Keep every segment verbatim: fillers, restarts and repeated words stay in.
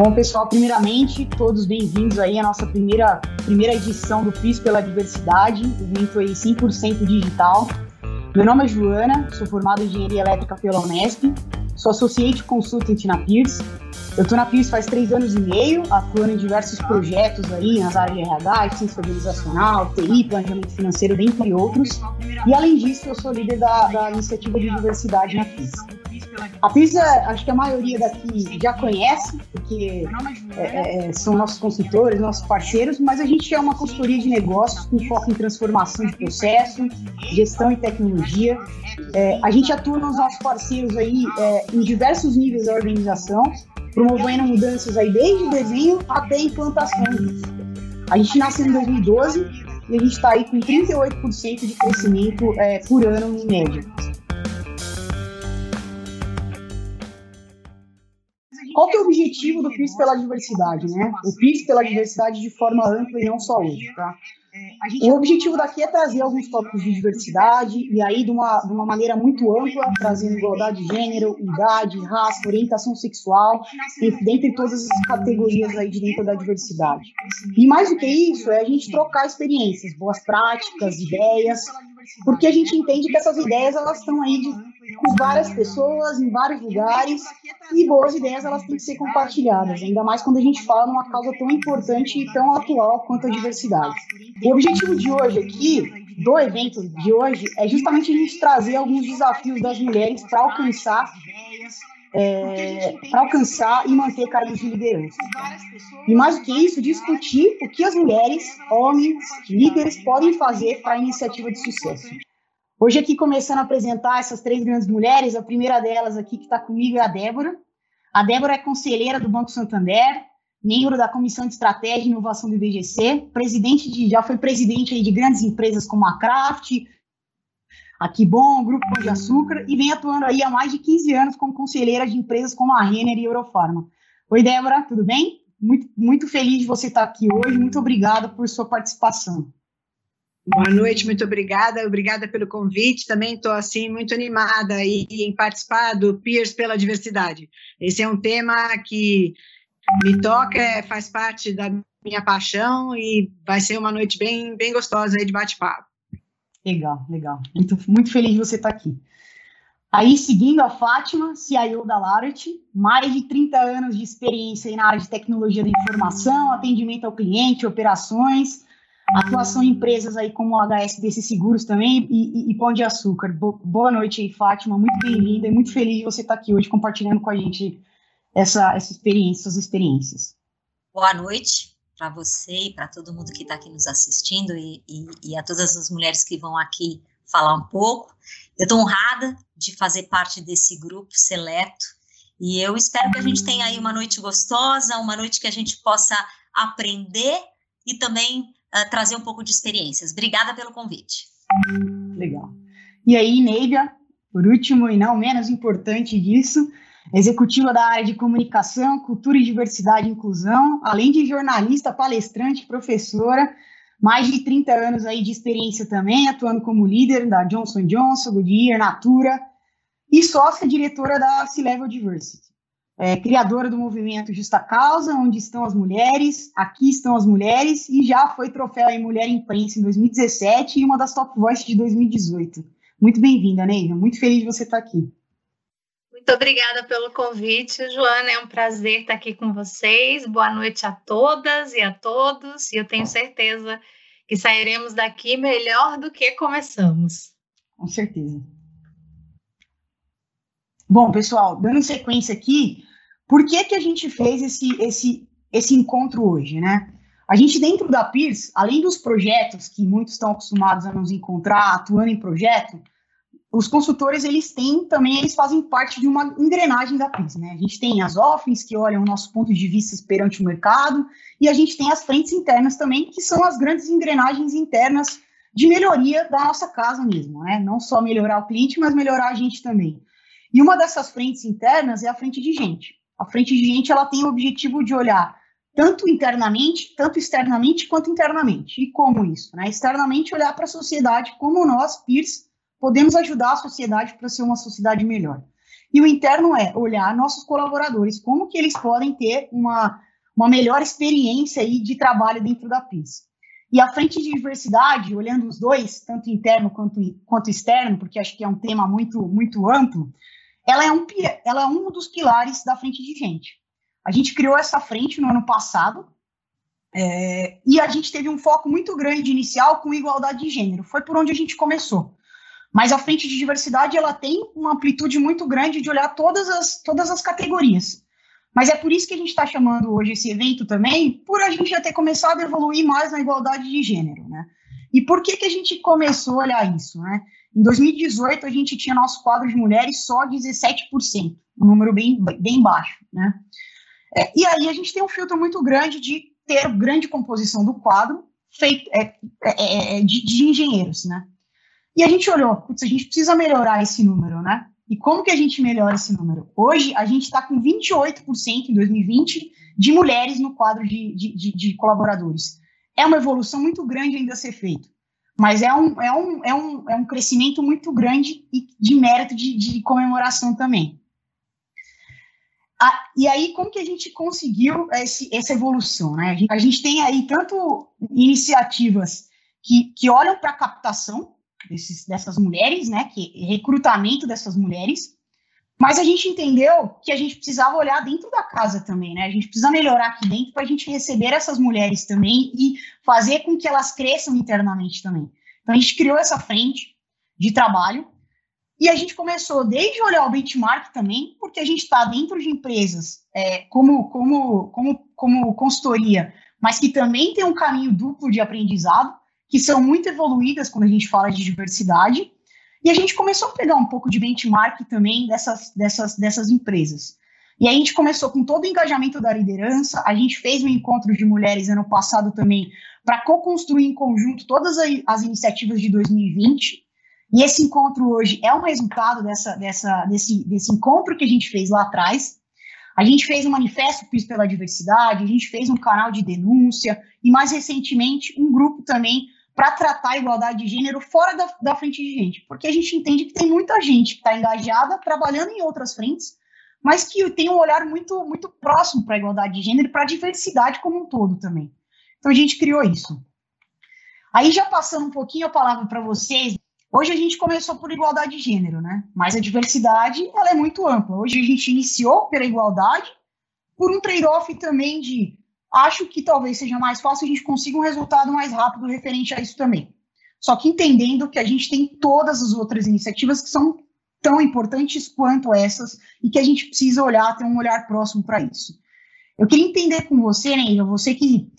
Bom, pessoal, primeiramente, todos bem-vindos aí à nossa primeira, primeira edição do P I S pela Diversidade, evento aí cem por cento digital. Meu nome é Joana, sou formada em Engenharia Elétrica pela Unesp, sou Associate Consultant na Peers. Eu estou na P I S faz três anos e meio, atuando em diversos projetos aí nas áreas de R H, eficiência organizacional, T I, planejamento financeiro, dentre outros. E, além disso, eu sou líder da, da iniciativa de diversidade na P I S. A P I S, acho que a maioria daqui já conhece, porque é, são nossos consultores, nossos parceiros, mas a gente é uma consultoria de negócios com foco em transformação de processo, gestão e tecnologia. É, a gente atua nos nossos parceiros aí, é, em diversos níveis da organização, promovendo mudanças aí desde desenho até implantação. A gente nasceu em dois mil e doze e a gente está aí com trinta e oito por cento de crescimento é, por ano em média. Qual que é o objetivo do P I S pela Diversidade, né? O P I S pela Diversidade de forma ampla e não só hoje, tá? O objetivo daqui é trazer alguns tópicos de diversidade e aí de uma, de uma maneira muito ampla, trazendo igualdade de gênero, idade, raça, orientação sexual, dentre todas as categorias aí de dentro da diversidade. E mais do que isso, é a gente trocar experiências, boas práticas, ideias, porque a gente entende que essas ideias, elas estão aí de com várias pessoas, em vários lugares, e boas ideias, elas têm que ser compartilhadas, ainda mais quando a gente fala numa causa tão importante e tão atual quanto a diversidade. O objetivo de hoje aqui, do evento de hoje, é justamente a gente trazer alguns desafios das mulheres para alcançar É, para alcançar e manter cargos de liderança. E mais do que isso, discutir o que as mulheres, homens, líderes podem fazer para a iniciativa de sucesso. Hoje aqui começando a apresentar essas três grandes mulheres, a primeira delas aqui que está comigo é a Débora. A Débora é conselheira do Banco Santander, membro da Comissão de Estratégia e Inovação do I B G C, presidente de, já foi presidente aí de grandes empresas como a Kraft, a Kibon, Grupo Pão de Açúcar, e vem atuando aí há mais de quinze anos como conselheira de empresas como a Renner e Eurofarma. Oi, Débora, tudo bem? Muito, muito feliz de você estar aqui hoje, muito obrigada por sua participação. Boa noite, muito obrigada, obrigada pelo convite, também estou assim muito animada aí em participar do Peers pela Diversidade. Esse é um tema que me toca, faz parte da minha paixão e vai ser uma noite bem, bem gostosa aí de bate-papo. Legal, legal. Muito, muito feliz de você estar aqui. Aí, seguindo a Fátima, C I O da Laureate, mais de trinta anos de experiência aí na área de tecnologia da informação, atendimento ao cliente, operações, atuação em empresas aí como a H S B C Seguros também e, e, e Pão de Açúcar. Bo- boa noite aí, Fátima, muito bem-vinda e muito feliz de você estar aqui hoje compartilhando com a gente essa, essa experiência, essas experiências. Boa noite para você e para todo mundo que está aqui nos assistindo e, e, e a todas as mulheres que vão aqui falar um pouco. Eu estou honrada de fazer parte desse grupo seleto e eu espero que a gente tenha aí uma noite gostosa, uma noite que a gente possa aprender e também uh, trazer um pouco de experiências. Obrigada pelo convite. Legal. E aí, Neiva, por último e não menos importante disso, executiva da área de comunicação, cultura e diversidade e inclusão, além de jornalista, palestrante, professora, mais de trinta anos aí de experiência também, atuando como líder da Johnson and Johnson, Goodyear, Natura, e sócia-diretora da C-Level Diversity. É, criadora do movimento Justa Causa, onde estão as mulheres, aqui estão as mulheres, e já foi troféu em Mulher em Prensa em dois mil e dezessete e uma das Top Voices de dois mil e dezoito. Muito bem-vinda, Neiva, muito feliz de você estar aqui. Muito obrigada pelo convite, Joana, é um prazer estar aqui com vocês, boa noite a todas e a todos, e eu tenho certeza que sairemos daqui melhor do que começamos. Com certeza. Bom, pessoal, dando sequência aqui, por que que a gente fez esse, esse, esse encontro hoje, né? A gente dentro da Peers, além dos projetos que muitos estão acostumados a nos encontrar, atuando em projeto, os consultores, eles têm também, eles fazem parte de uma engrenagem da P I S, né? A gente tem as O F Ns, que olham o nosso ponto de vista perante o mercado, e a gente tem as frentes internas também, que são as grandes engrenagens internas de melhoria da nossa casa mesmo, né? Não só melhorar o cliente, mas melhorar a gente também. E uma dessas frentes internas é a frente de gente. A frente de gente, ela tem o objetivo de olhar tanto internamente, tanto externamente, quanto internamente. E como isso, né? Externamente, olhar para a sociedade, como nós, P I S, podemos ajudar a sociedade para ser uma sociedade melhor. E o interno é olhar nossos colaboradores, como que eles podem ter uma, uma melhor experiência aí de trabalho dentro da P I S. E a frente de diversidade, olhando os dois, tanto interno quanto, quanto externo, porque acho que é um tema muito, muito amplo, ela é, um, ela é um dos pilares da frente de gente. A gente criou essa frente no ano passado, é, e a gente teve um foco muito grande inicial com igualdade de gênero, foi por onde a gente começou. Mas a frente de diversidade, ela tem uma amplitude muito grande de olhar todas as, todas as categorias. Mas é por isso que a gente está chamando hoje esse evento também, por a gente já ter começado a evoluir mais na igualdade de gênero, né? E por que que a gente começou a olhar isso, né? Em dois mil e dezoito, a gente tinha nosso quadro de mulheres só dezessete por cento, um número bem, bem baixo, né? É, e aí a gente tem um filtro muito grande de ter grande composição do quadro feito, é, é, de, de engenheiros, né? E a gente olhou, putz, a gente precisa melhorar esse número, né? E como que a gente melhora esse número? Hoje, a gente está com vinte e oito por cento em dois mil e vinte de mulheres no quadro de, de, de, de colaboradores. É uma evolução muito grande ainda a ser feita, mas é um, é um, é um, é um crescimento muito grande e de mérito de, de comemoração também. Ah, e aí, como que a gente conseguiu esse, essa evolução, né? A gente, a gente tem aí tanto iniciativas que, que olham para a captação Desses, dessas mulheres, né, que recrutamento dessas mulheres, mas a gente entendeu que a gente precisava olhar dentro da casa também, né, a gente precisa melhorar aqui dentro para a gente receber essas mulheres também e fazer com que elas cresçam internamente também. Então, a gente criou essa frente de trabalho e a gente começou desde olhar o benchmark também, porque a gente está dentro de empresas é, como, como, como, como consultoria, mas que também tem um caminho duplo de aprendizado, que são muito evoluídas quando a gente fala de diversidade, e a gente começou a pegar um pouco de benchmark também dessas, dessas, dessas empresas. E aí a gente começou com todo o engajamento da liderança, a gente fez um encontro de mulheres ano passado também para co-construir em conjunto todas as iniciativas de dois mil e vinte, e esse encontro hoje é um resultado dessa, dessa, desse, desse encontro que a gente fez lá atrás. A gente fez um manifesto P I S pela diversidade, a gente fez um canal de denúncia, e mais recentemente um grupo também para tratar a igualdade de gênero fora da, da frente de gente, porque a gente entende que tem muita gente que está engajada, trabalhando em outras frentes, mas que tem um olhar muito, muito próximo para a igualdade de gênero e para a diversidade como um todo também. Então, a gente criou isso. Aí, já passando um pouquinho a palavra para vocês, hoje a gente começou por igualdade de gênero, né? Mas a diversidade, ela é muito ampla. Hoje a gente iniciou pela igualdade, por um trade-off também de acho que talvez seja mais fácil a gente consiga um resultado mais rápido referente a isso também. Só que entendendo que a gente tem todas as outras iniciativas que são tão importantes quanto essas e que a gente precisa olhar, ter um olhar próximo para isso. Eu queria entender com você, Neiva, você que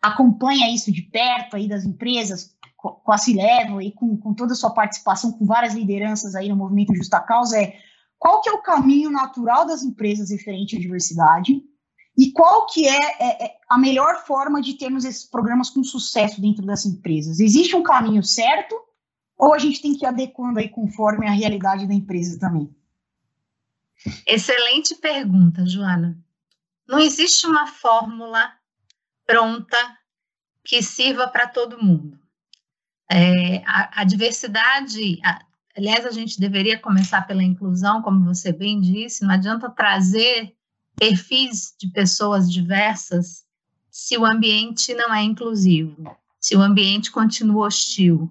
acompanha isso de perto aí das empresas, com a C-Level e com, com toda a sua participação, com várias lideranças aí no movimento Justa Causa, é qual que é o caminho natural das empresas referente à diversidade? E qual que é, é, é a melhor forma de termos esses programas com sucesso dentro das empresas? Existe um caminho certo ou a gente tem que ir adequando aí conforme a realidade da empresa também? Excelente pergunta, Joana. Não existe uma fórmula pronta que sirva para todo mundo. É, a, a diversidade, a, aliás, a gente deveria começar pela inclusão, como você bem disse, não adianta trazer perfis de pessoas diversas se o ambiente não é inclusivo, se o ambiente continua hostil,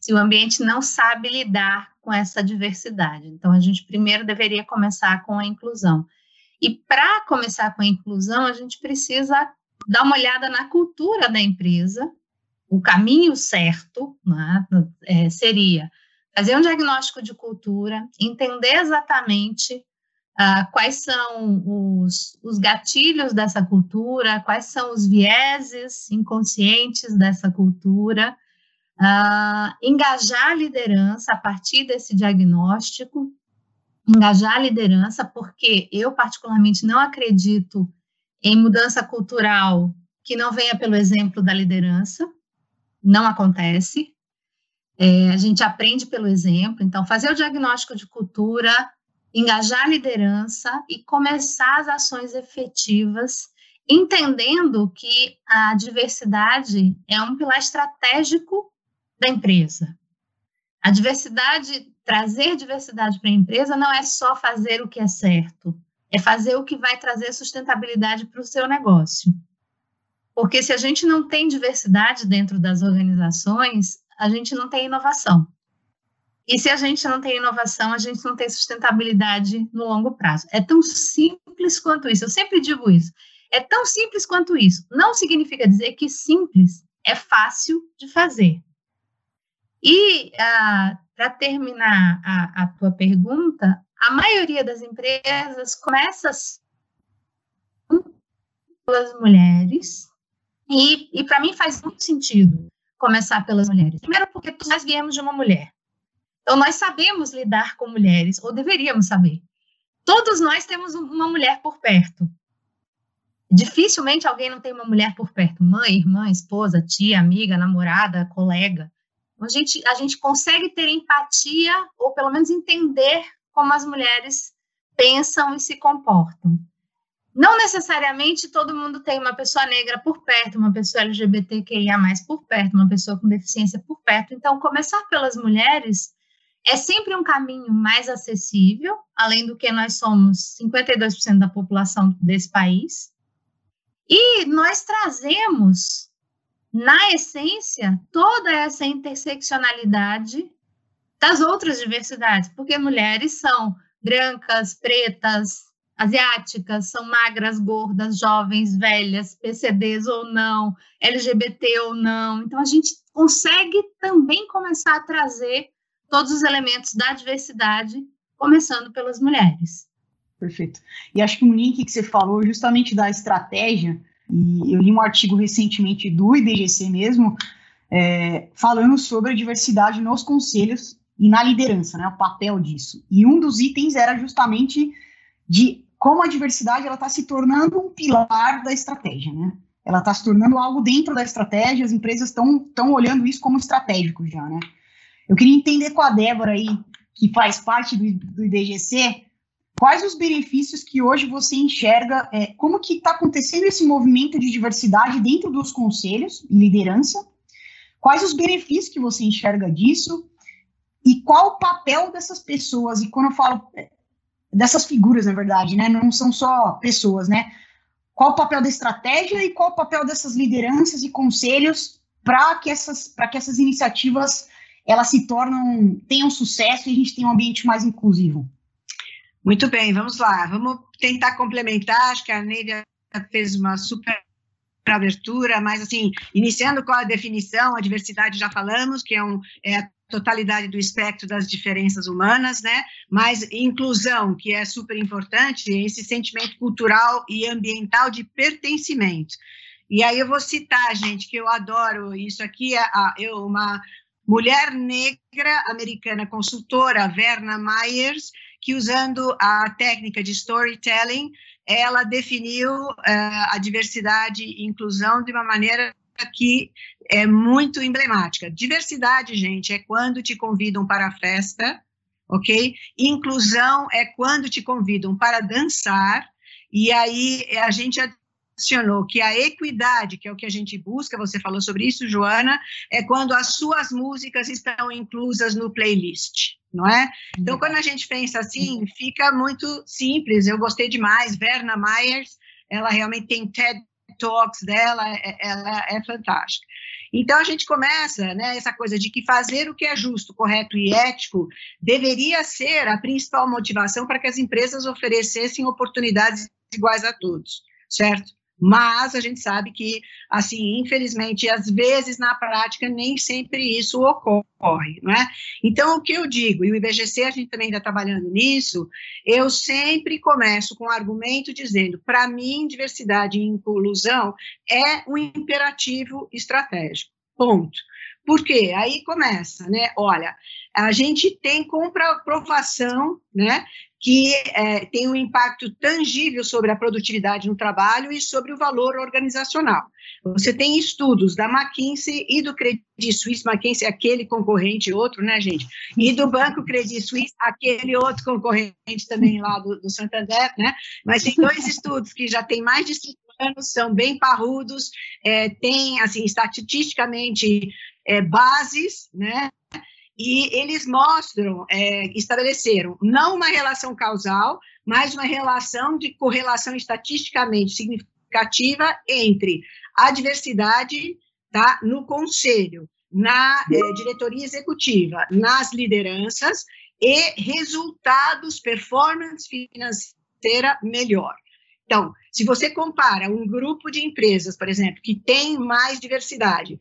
se o ambiente não sabe lidar com essa diversidade. Então, a gente primeiro deveria começar com a inclusão. E para começar com a inclusão, a gente precisa dar uma olhada na cultura da empresa. O caminho certo, né, é, seria fazer um diagnóstico de cultura, entender exatamente Uh, quais são os, os gatilhos dessa cultura, quais são os vieses inconscientes dessa cultura, uh, engajar a liderança a partir desse diagnóstico, engajar a liderança, porque eu particularmente não acredito em mudança cultural que não venha pelo exemplo da liderança, não acontece, é, a gente aprende pelo exemplo, então fazer o diagnóstico de cultura, engajar a liderança e começar as ações efetivas, entendendo que a diversidade é um pilar estratégico da empresa. A diversidade trazer diversidade para a empresa não é só fazer o que é certo, é fazer o que vai trazer sustentabilidade para o seu negócio. Porque se a gente não tem diversidade dentro das organizações, a gente não tem inovação. E se a gente não tem inovação, a gente não tem sustentabilidade no longo prazo. É tão simples quanto isso. Eu sempre digo isso. É tão simples quanto isso. Não significa dizer que simples é fácil de fazer. E, ah, para terminar a, a tua pergunta, a maioria das empresas começa pelas mulheres e, e para mim, faz muito sentido começar pelas mulheres. Primeiro porque nós viemos de uma mulher. Então, nós sabemos lidar com mulheres, ou deveríamos saber. Todos nós temos uma mulher por perto. Dificilmente alguém não tem uma mulher por perto. Mãe, irmã, esposa, tia, amiga, namorada, colega. A gente, a gente consegue ter empatia, ou pelo menos entender como as mulheres pensam e se comportam. Não necessariamente todo mundo tem uma pessoa negra por perto, uma pessoa L G B T Q I A mais, por perto, uma pessoa com deficiência por perto. Então, começar pelas mulheres é sempre um caminho mais acessível, além do que nós somos cinquenta e dois por cento da população desse país. E nós trazemos, na essência, toda essa interseccionalidade das outras diversidades, porque mulheres são brancas, pretas, asiáticas, são magras, gordas, jovens, velhas, P C Ds ou não, L G B T ou não. Então, a gente consegue também começar a trazer todos os elementos da diversidade, começando pelas mulheres. Perfeito. E acho que um link que você falou justamente da estratégia, e eu li um artigo recentemente do I B G C mesmo, é, falando sobre a diversidade nos conselhos e na liderança, né, o papel disso. E um dos itens era justamente de como a diversidade está se tornando um pilar da estratégia, né? Ela está se tornando algo dentro da estratégia, as empresas estão olhando isso como estratégico já, né? Eu queria entender com a Débora aí, que faz parte do, do I B G C, quais os benefícios que hoje você enxerga, é, como que está acontecendo esse movimento de diversidade dentro dos conselhos e liderança, quais os benefícios que você enxerga disso e qual o papel dessas pessoas, e quando eu falo dessas figuras, na verdade, né, não são só pessoas, né, qual o papel da estratégia e qual o papel dessas lideranças e conselhos para que essas, para que essas iniciativas elas se tornam, tenham sucesso e a gente tem um ambiente mais inclusivo. Muito bem, vamos lá, vamos tentar complementar, acho que a Neiva fez uma super abertura, mas assim, iniciando com a definição, a diversidade já falamos, que é, um, é a totalidade do espectro das diferenças humanas, né? Mas inclusão, que é super importante, esse sentimento cultural e ambiental de pertencimento. E aí eu vou citar, gente, que eu adoro isso aqui, é, é uma... mulher negra americana consultora, Verna Myers, que usando a técnica de storytelling, ela definiu uh, a diversidade e inclusão de uma maneira que é muito emblemática. Diversidade, gente, é quando te convidam para a festa, ok? Inclusão é quando te convidam para dançar, e aí a gente adicionou que a equidade, que é o que a gente busca, você falou sobre isso, Joana, é quando as suas músicas estão inclusas no playlist, não é? Então, quando a gente pensa assim, fica muito simples. Eu gostei demais, Verna Myers, ela realmente tem TED Talks dela, ela é fantástica. Então, a gente começa, né, essa coisa de que fazer o que é justo, correto e ético deveria ser a principal motivação para que as empresas oferecessem oportunidades iguais a todos, certo? Mas a gente sabe que, assim, infelizmente, às vezes na prática nem sempre isso ocorre, não é? Então, o que eu digo, e o I B G C a gente também está trabalhando nisso, eu sempre começo com um argumento dizendo, para mim, diversidade e inclusão é um imperativo estratégico, ponto. Por quê? Aí começa, né? Olha, a gente tem comprovação, né, que é, tem um impacto tangível sobre a produtividade no trabalho e sobre o valor organizacional. Você tem estudos da McKinsey e do Credit Suisse, McKinsey é aquele concorrente, outro, né, gente? E do Banco Credit Suisse, aquele outro concorrente também lá do, do Santander, né? Mas tem dois estudos que já tem mais de cinco anos, são bem parrudos, é, tem, assim, estatisticamente é, bases, né? E eles mostram, é, estabeleceram não uma relação causal, mas uma relação de correlação estatisticamente significativa entre a diversidade, tá, no conselho, na é, diretoria executiva, nas lideranças e resultados, performance financeira melhor. Então, se você compara um grupo de empresas, por exemplo, que tem mais diversidade,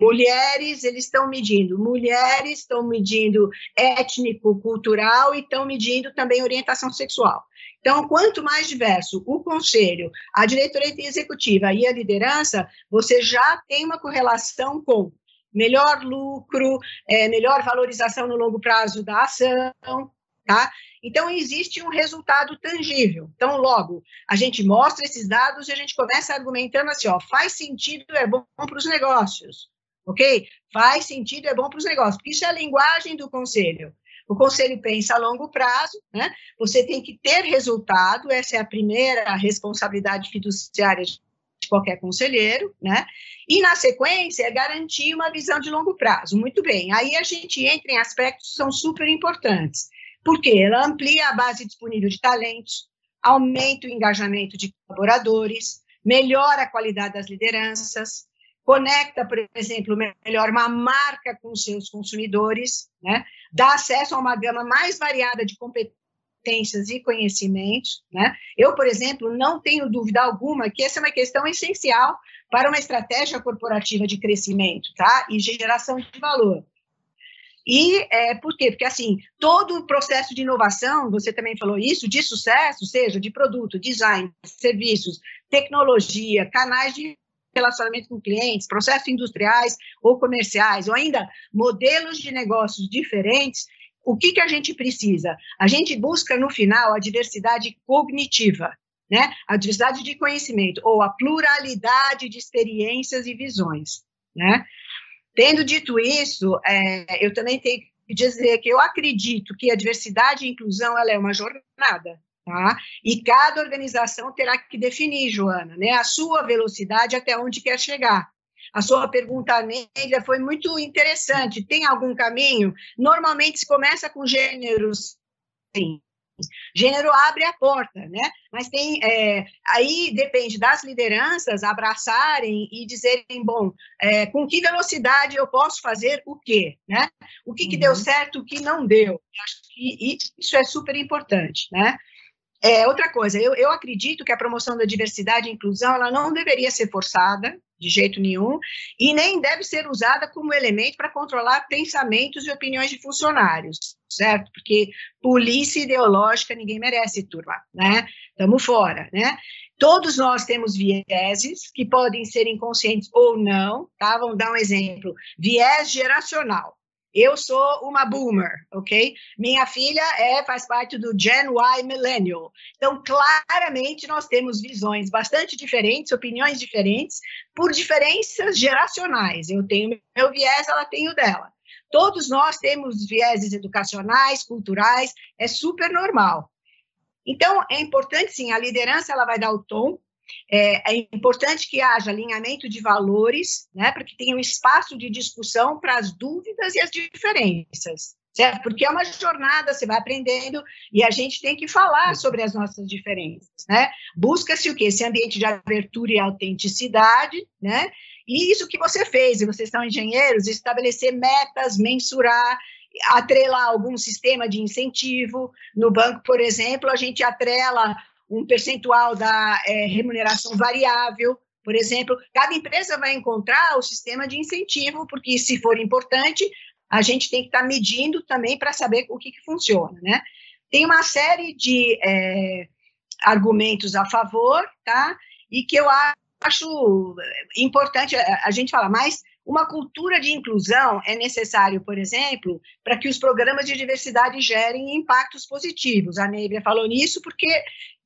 mulheres, eles estão medindo, mulheres estão medindo étnico, cultural e estão medindo também orientação sexual. Então, quanto mais diverso o conselho, a diretoria executiva e a liderança, você já tem uma correlação com melhor lucro, é, melhor valorização no longo prazo da ação, tá? Então, existe um resultado tangível. Então, logo, a gente mostra esses dados e a gente começa argumentando assim, ó, faz sentido, é bom para os negócios, ok? Faz sentido, é bom para os negócios, porque isso é a linguagem do conselho. O conselho pensa a longo prazo, né? Você tem que ter resultado, essa é a primeira responsabilidade fiduciária de qualquer conselheiro, né? E, na sequência, é garantir uma visão de longo prazo. Muito bem, aí a gente entra em aspectos que são super importantes. Porque ela amplia a base disponível de talentos, aumenta o engajamento de colaboradores, melhora a qualidade das lideranças, conecta, por exemplo, melhor uma marca com seus consumidores, né? Dá acesso a uma gama mais variada de competências e conhecimentos, né? Eu, por exemplo, não tenho dúvida alguma que essa é uma questão essencial para uma estratégia corporativa de crescimento, tá? E geração de valor. E é, por quê? Porque, assim, todo o processo de inovação, você também falou isso, de sucesso, seja de produto, design, serviços, tecnologia, canais de relacionamento com clientes, processos industriais ou comerciais, ou ainda modelos de negócios diferentes, o que, que a gente precisa? A gente busca, no final, a diversidade cognitiva, né? A diversidade de conhecimento, ou a pluralidade de experiências e visões, né? Tendo dito isso, é, eu também tenho que dizer que eu acredito que a diversidade e inclusão ela é uma jornada, tá? E cada organização terá que definir, Joana, né, a sua velocidade até onde quer chegar. A sua pergunta, Neiva, foi muito interessante. Tem algum caminho? Normalmente se começa com gêneros, sim. Gênero abre a porta, né? Mas tem, é, aí depende das lideranças abraçarem e dizerem, bom, é, com que velocidade eu posso fazer o quê, né? O que, que uhum. deu certo, o que não deu. Acho que isso é super importante, né? É, outra coisa, eu, eu acredito que a promoção da diversidade e inclusão, ela não deveria ser forçada, de jeito nenhum, e nem deve ser usada como elemento para controlar pensamentos e opiniões de funcionários, certo? Porque polícia ideológica ninguém merece, turma, né? Estamos fora, né? Todos nós temos vieses que podem ser inconscientes ou não, tá? Vamos dar um exemplo, viés geracional. Eu sou uma boomer, ok? Minha filha é, faz parte do Gen Y Millennial. Então, claramente, nós temos visões bastante diferentes, opiniões diferentes, por diferenças geracionais. Eu tenho meu viés, ela tem o dela. Todos nós temos vieses educacionais, culturais, é super normal. Então, é importante, sim, a liderança ela vai dar o tom. É, é importante que haja alinhamento de valores, né, para que tenha um espaço de discussão para as dúvidas e as diferenças, certo? Porque é uma jornada, você vai aprendendo e a gente tem que falar sobre as nossas diferenças, né? Busca-se o quê? Esse ambiente de abertura e autenticidade, né? E isso que você fez, e vocês são engenheiros, estabelecer metas, mensurar, atrelar algum sistema de incentivo. No banco, por exemplo, a gente atrela um percentual da é, remuneração variável, por exemplo. Cada empresa vai encontrar o sistema de incentivo, porque se for importante, a gente tem que estar tá medindo também para saber o que, que funciona, né? Tem uma série de é, argumentos a favor, tá? E que eu acho importante a gente falar, mas uma cultura de inclusão é necessário, por exemplo, para que os programas de diversidade gerem impactos positivos. A Neiva falou nisso porque,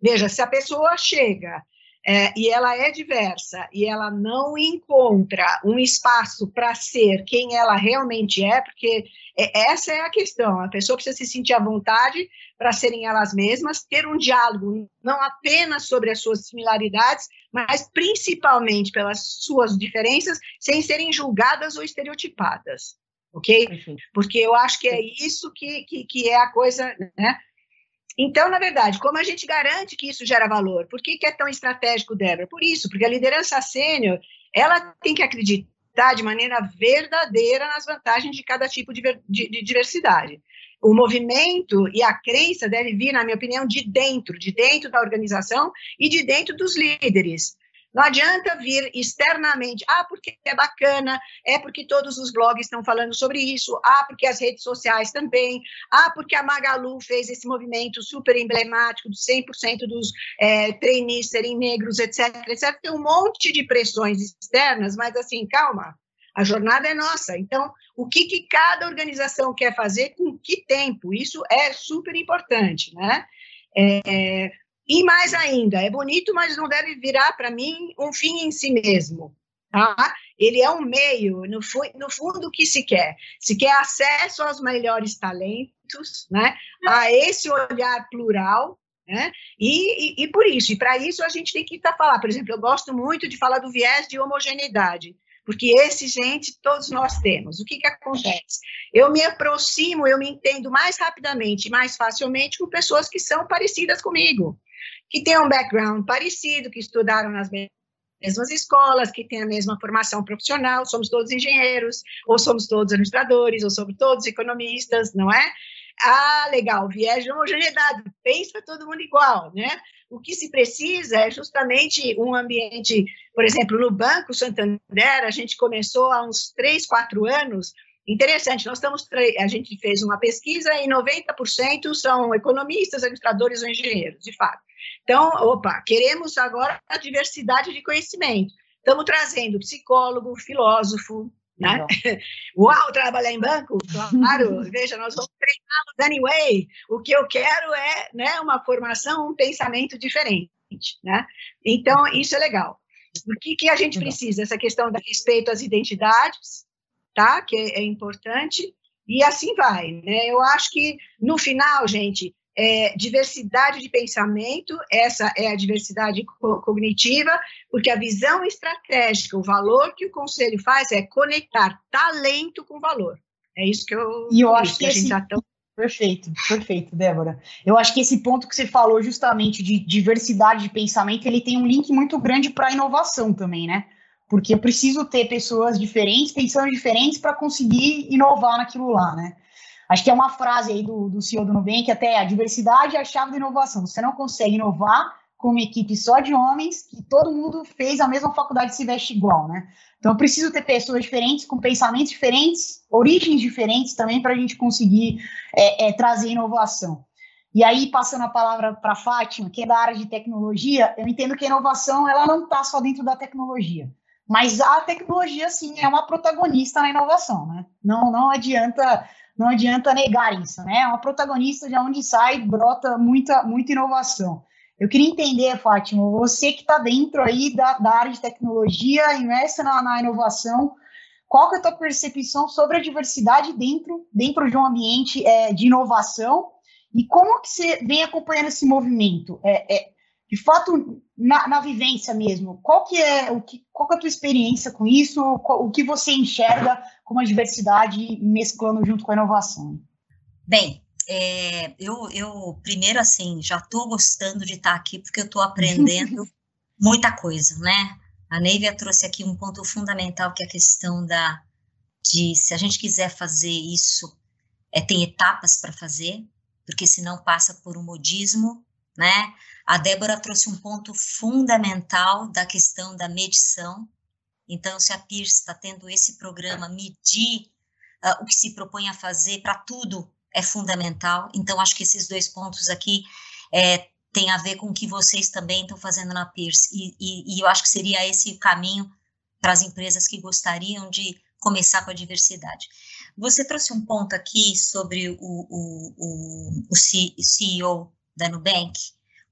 veja, se a pessoa chega é, e ela é diversa e ela não encontra um espaço para ser quem ela realmente é, porque essa é a questão, a pessoa precisa se sentir à vontade para serem elas mesmas, ter um diálogo não apenas sobre as suas similaridades, mas principalmente pelas suas diferenças, sem serem julgadas ou estereotipadas, ok? Perfeito. Porque eu acho que é isso que, que, que é a coisa, né? Então, na verdade, como a gente garante que isso gera valor? Por que, que é tão estratégico, Débora? Por isso, porque a liderança sênior, ela tem que acreditar de maneira verdadeira nas vantagens de cada tipo de, de, de diversidade. O movimento e a crença deve vir, na minha opinião, de dentro, de dentro da organização e de dentro dos líderes. Não adianta vir externamente, ah, porque é bacana, é porque todos os blogs estão falando sobre isso, ah, porque as redes sociais também, ah, porque a Magalu fez esse movimento super emblemático de cem por cento dos é, trainees serem negros, etc, etcétera. Tem um monte de pressões externas, mas assim, calma, a jornada é nossa. Então, o que, que cada organização quer fazer, com que tempo? Isso é super importante, né? É... E mais ainda, é bonito, mas não deve virar, para mim, um fim em si mesmo, tá? Ele é um meio, no, fu no fundo, o que se quer? Se quer acesso aos melhores talentos, né? A esse olhar plural, né? E, e, e por isso, e para isso a gente tem que tá, falar, por exemplo, eu gosto muito de falar do viés de homogeneidade, porque esse, gente, todos nós temos. O que, que acontece? Eu me aproximo, eu me entendo mais rapidamente, mais facilmente com pessoas que são parecidas comigo, que têm um background parecido, que estudaram nas mesmas escolas, que têm a mesma formação profissional, somos todos engenheiros, ou somos todos administradores, ou somos todos economistas, não é? Ah, legal, viés de homogeneidade, pensa todo mundo igual, né? O que se precisa é justamente um ambiente, por exemplo, no Banco Santander, a gente começou há uns três, quatro anos, interessante, nós estamos, a gente fez uma pesquisa e noventa por cento são economistas, administradores ou engenheiros, de fato. Então, opa, queremos agora a diversidade de conhecimento, estamos trazendo psicólogo, filósofo, né? Uau, trabalhar em banco? Claro, veja, nós vamos treiná-los anyway, o que eu quero é, né, uma formação, um pensamento diferente, né? Então, isso é legal. O que, que a gente precisa? Essa questão do respeito às identidades, tá? Que é, é importante, e assim vai, né? Eu acho que, no final, gente, é, diversidade de pensamento, essa é a diversidade co cognitiva, porque a visão estratégica, o valor que o conselho faz é conectar talento com valor. É isso que eu, e eu acho que, que a gente está tão... Perfeito, perfeito, Débora. Eu acho que esse ponto que você falou justamente de diversidade de pensamento, ele tem um link muito grande para a inovação também, né? Porque eu preciso ter pessoas diferentes, pensando diferentes para conseguir inovar naquilo lá, né? Acho que é uma frase aí do, do C E O do Nubank, até a diversidade é a chave da inovação. Você não consegue inovar com uma equipe só de homens, que todo mundo fez a mesma faculdade e se veste igual, né? Então, eu preciso ter pessoas diferentes, com pensamentos diferentes, origens diferentes também, para a gente conseguir é, é, trazer inovação. E aí, passando a palavra para a Fátima, que é da área de tecnologia, eu entendo que a inovação ela não está só dentro da tecnologia. Mas a tecnologia, sim, é uma protagonista na inovação, né? Não, não adianta... Não adianta negar isso, né? É uma protagonista de onde sai, brota muita, muita inovação. Eu queria entender, Fátima, você que está dentro aí da, da área de tecnologia, imersa na, na inovação, qual que é a tua percepção sobre a diversidade dentro, dentro de um ambiente é, de inovação e como que você vem acompanhando esse movimento? É, é, de fato, na, na vivência mesmo, qual que é, o que, qual que é a tua experiência com isso? Qual, o que você enxerga como a diversidade mesclando junto com a inovação? Bem, é, eu, eu primeiro, assim, já estou gostando de estar aqui porque eu estou aprendendo muita coisa, né? A Neiva trouxe aqui um ponto fundamental, que é a questão da, de se a gente quiser fazer isso, é, tem etapas para fazer, porque senão passa por um modismo, né? A Débora trouxe um ponto fundamental da questão da medição. Então, se a Peers está tendo esse programa, medir uh, o que se propõe a fazer para tudo é fundamental. Então, acho que esses dois pontos aqui é, têm a ver com o que vocês também estão fazendo na Peers. E, e, e eu acho que seria esse o caminho para as empresas que gostariam de começar com a diversidade. Você trouxe um ponto aqui sobre o, o, o, o C E O da Nubank,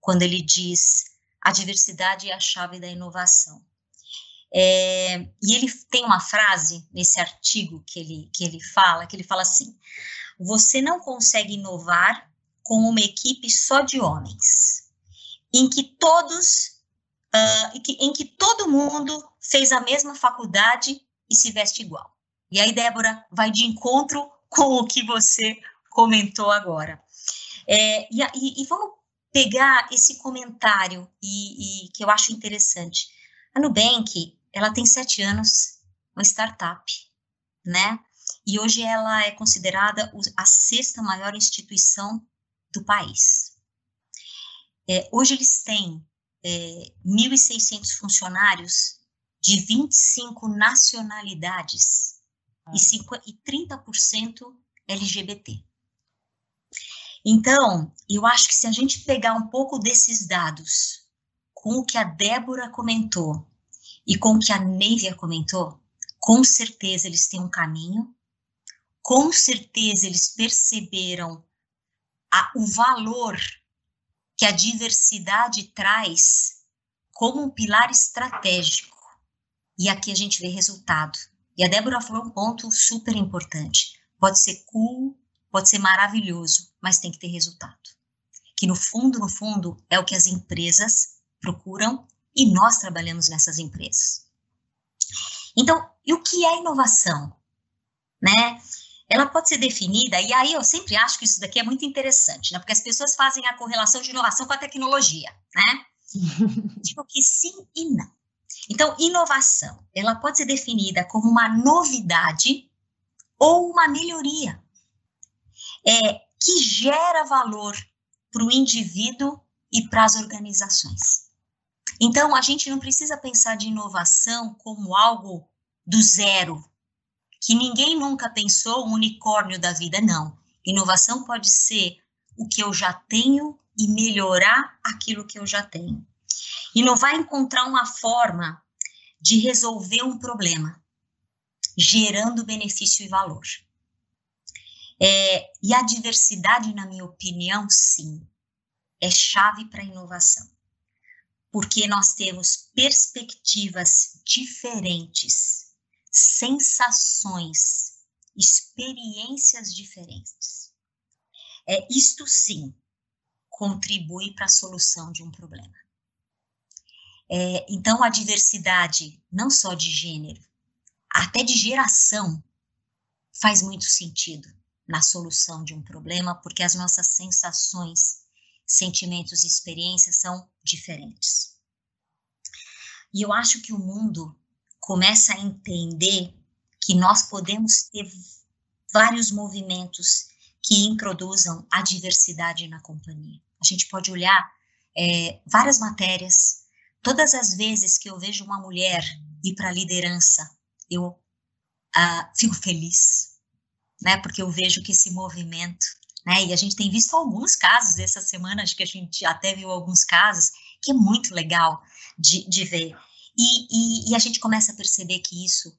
quando ele diz a diversidade é a chave da inovação. É, e ele tem uma frase nesse artigo que ele, que ele fala, que ele fala assim, você não consegue inovar com uma equipe só de homens, em que todos, uh, em, que, em que todo mundo fez a mesma faculdade e se veste igual. E aí, Débora, vai de encontro com o que você comentou agora. É, e, e, e vou pegar esse comentário e, e, que eu acho interessante. A Nubank, ela tem sete anos, uma startup, né? E hoje ela é considerada a sexta maior instituição do país. É, hoje eles têm é, mil e seiscentos funcionários de vinte e cinco nacionalidades ah. e, e trinta por cento L G B T. Então, eu acho que se a gente pegar um pouco desses dados com o que a Débora comentou e com o que a Neiva comentou, com certeza eles têm um caminho, com certeza eles perceberam a, o valor que a diversidade traz como um pilar estratégico. E aqui a gente vê resultado. E a Débora falou um ponto super importante. Pode ser cool, pode ser maravilhoso, mas tem que ter resultado. Que no fundo, no fundo, é o que as empresas procuram e nós trabalhamos nessas empresas. Então, e o que é inovação? Né? Ela pode ser definida, e aí eu sempre acho que isso daqui é muito interessante, né? Porque as pessoas fazem a correlação de inovação com a tecnologia, né? Tipo que sim e não. Então, inovação, ela pode ser definida como uma novidade ou uma melhoria é, que gera valor para o indivíduo e para as organizações. Então, a gente não precisa pensar de inovação como algo do zero, que ninguém nunca pensou, um unicórnio da vida, não. Inovação pode ser o que eu já tenho e melhorar aquilo que eu já tenho. Inovar é encontrar uma forma de resolver um problema, gerando benefício e valor. É, e a diversidade, na minha opinião, sim, é chave para a inovação, porque nós temos perspectivas diferentes, sensações, experiências diferentes. É, isto sim contribui para a solução de um problema. É, então, a diversidade, não só de gênero, até de geração, faz muito sentido na solução de um problema, porque as nossas sensações, sentimentos e experiências são diferentes. E eu acho que o mundo começa a entender que nós podemos ter vários movimentos que introduzam a diversidade na companhia. A gente pode olhar é, várias matérias. Todas as vezes que eu vejo uma mulher ir para a liderança, eu ah, fico feliz, né? Porque eu vejo que esse movimento, né? E a gente tem visto alguns casos essa semana, acho que a gente até viu alguns casos, que é muito legal de, de ver. E, e, e a gente começa a perceber que isso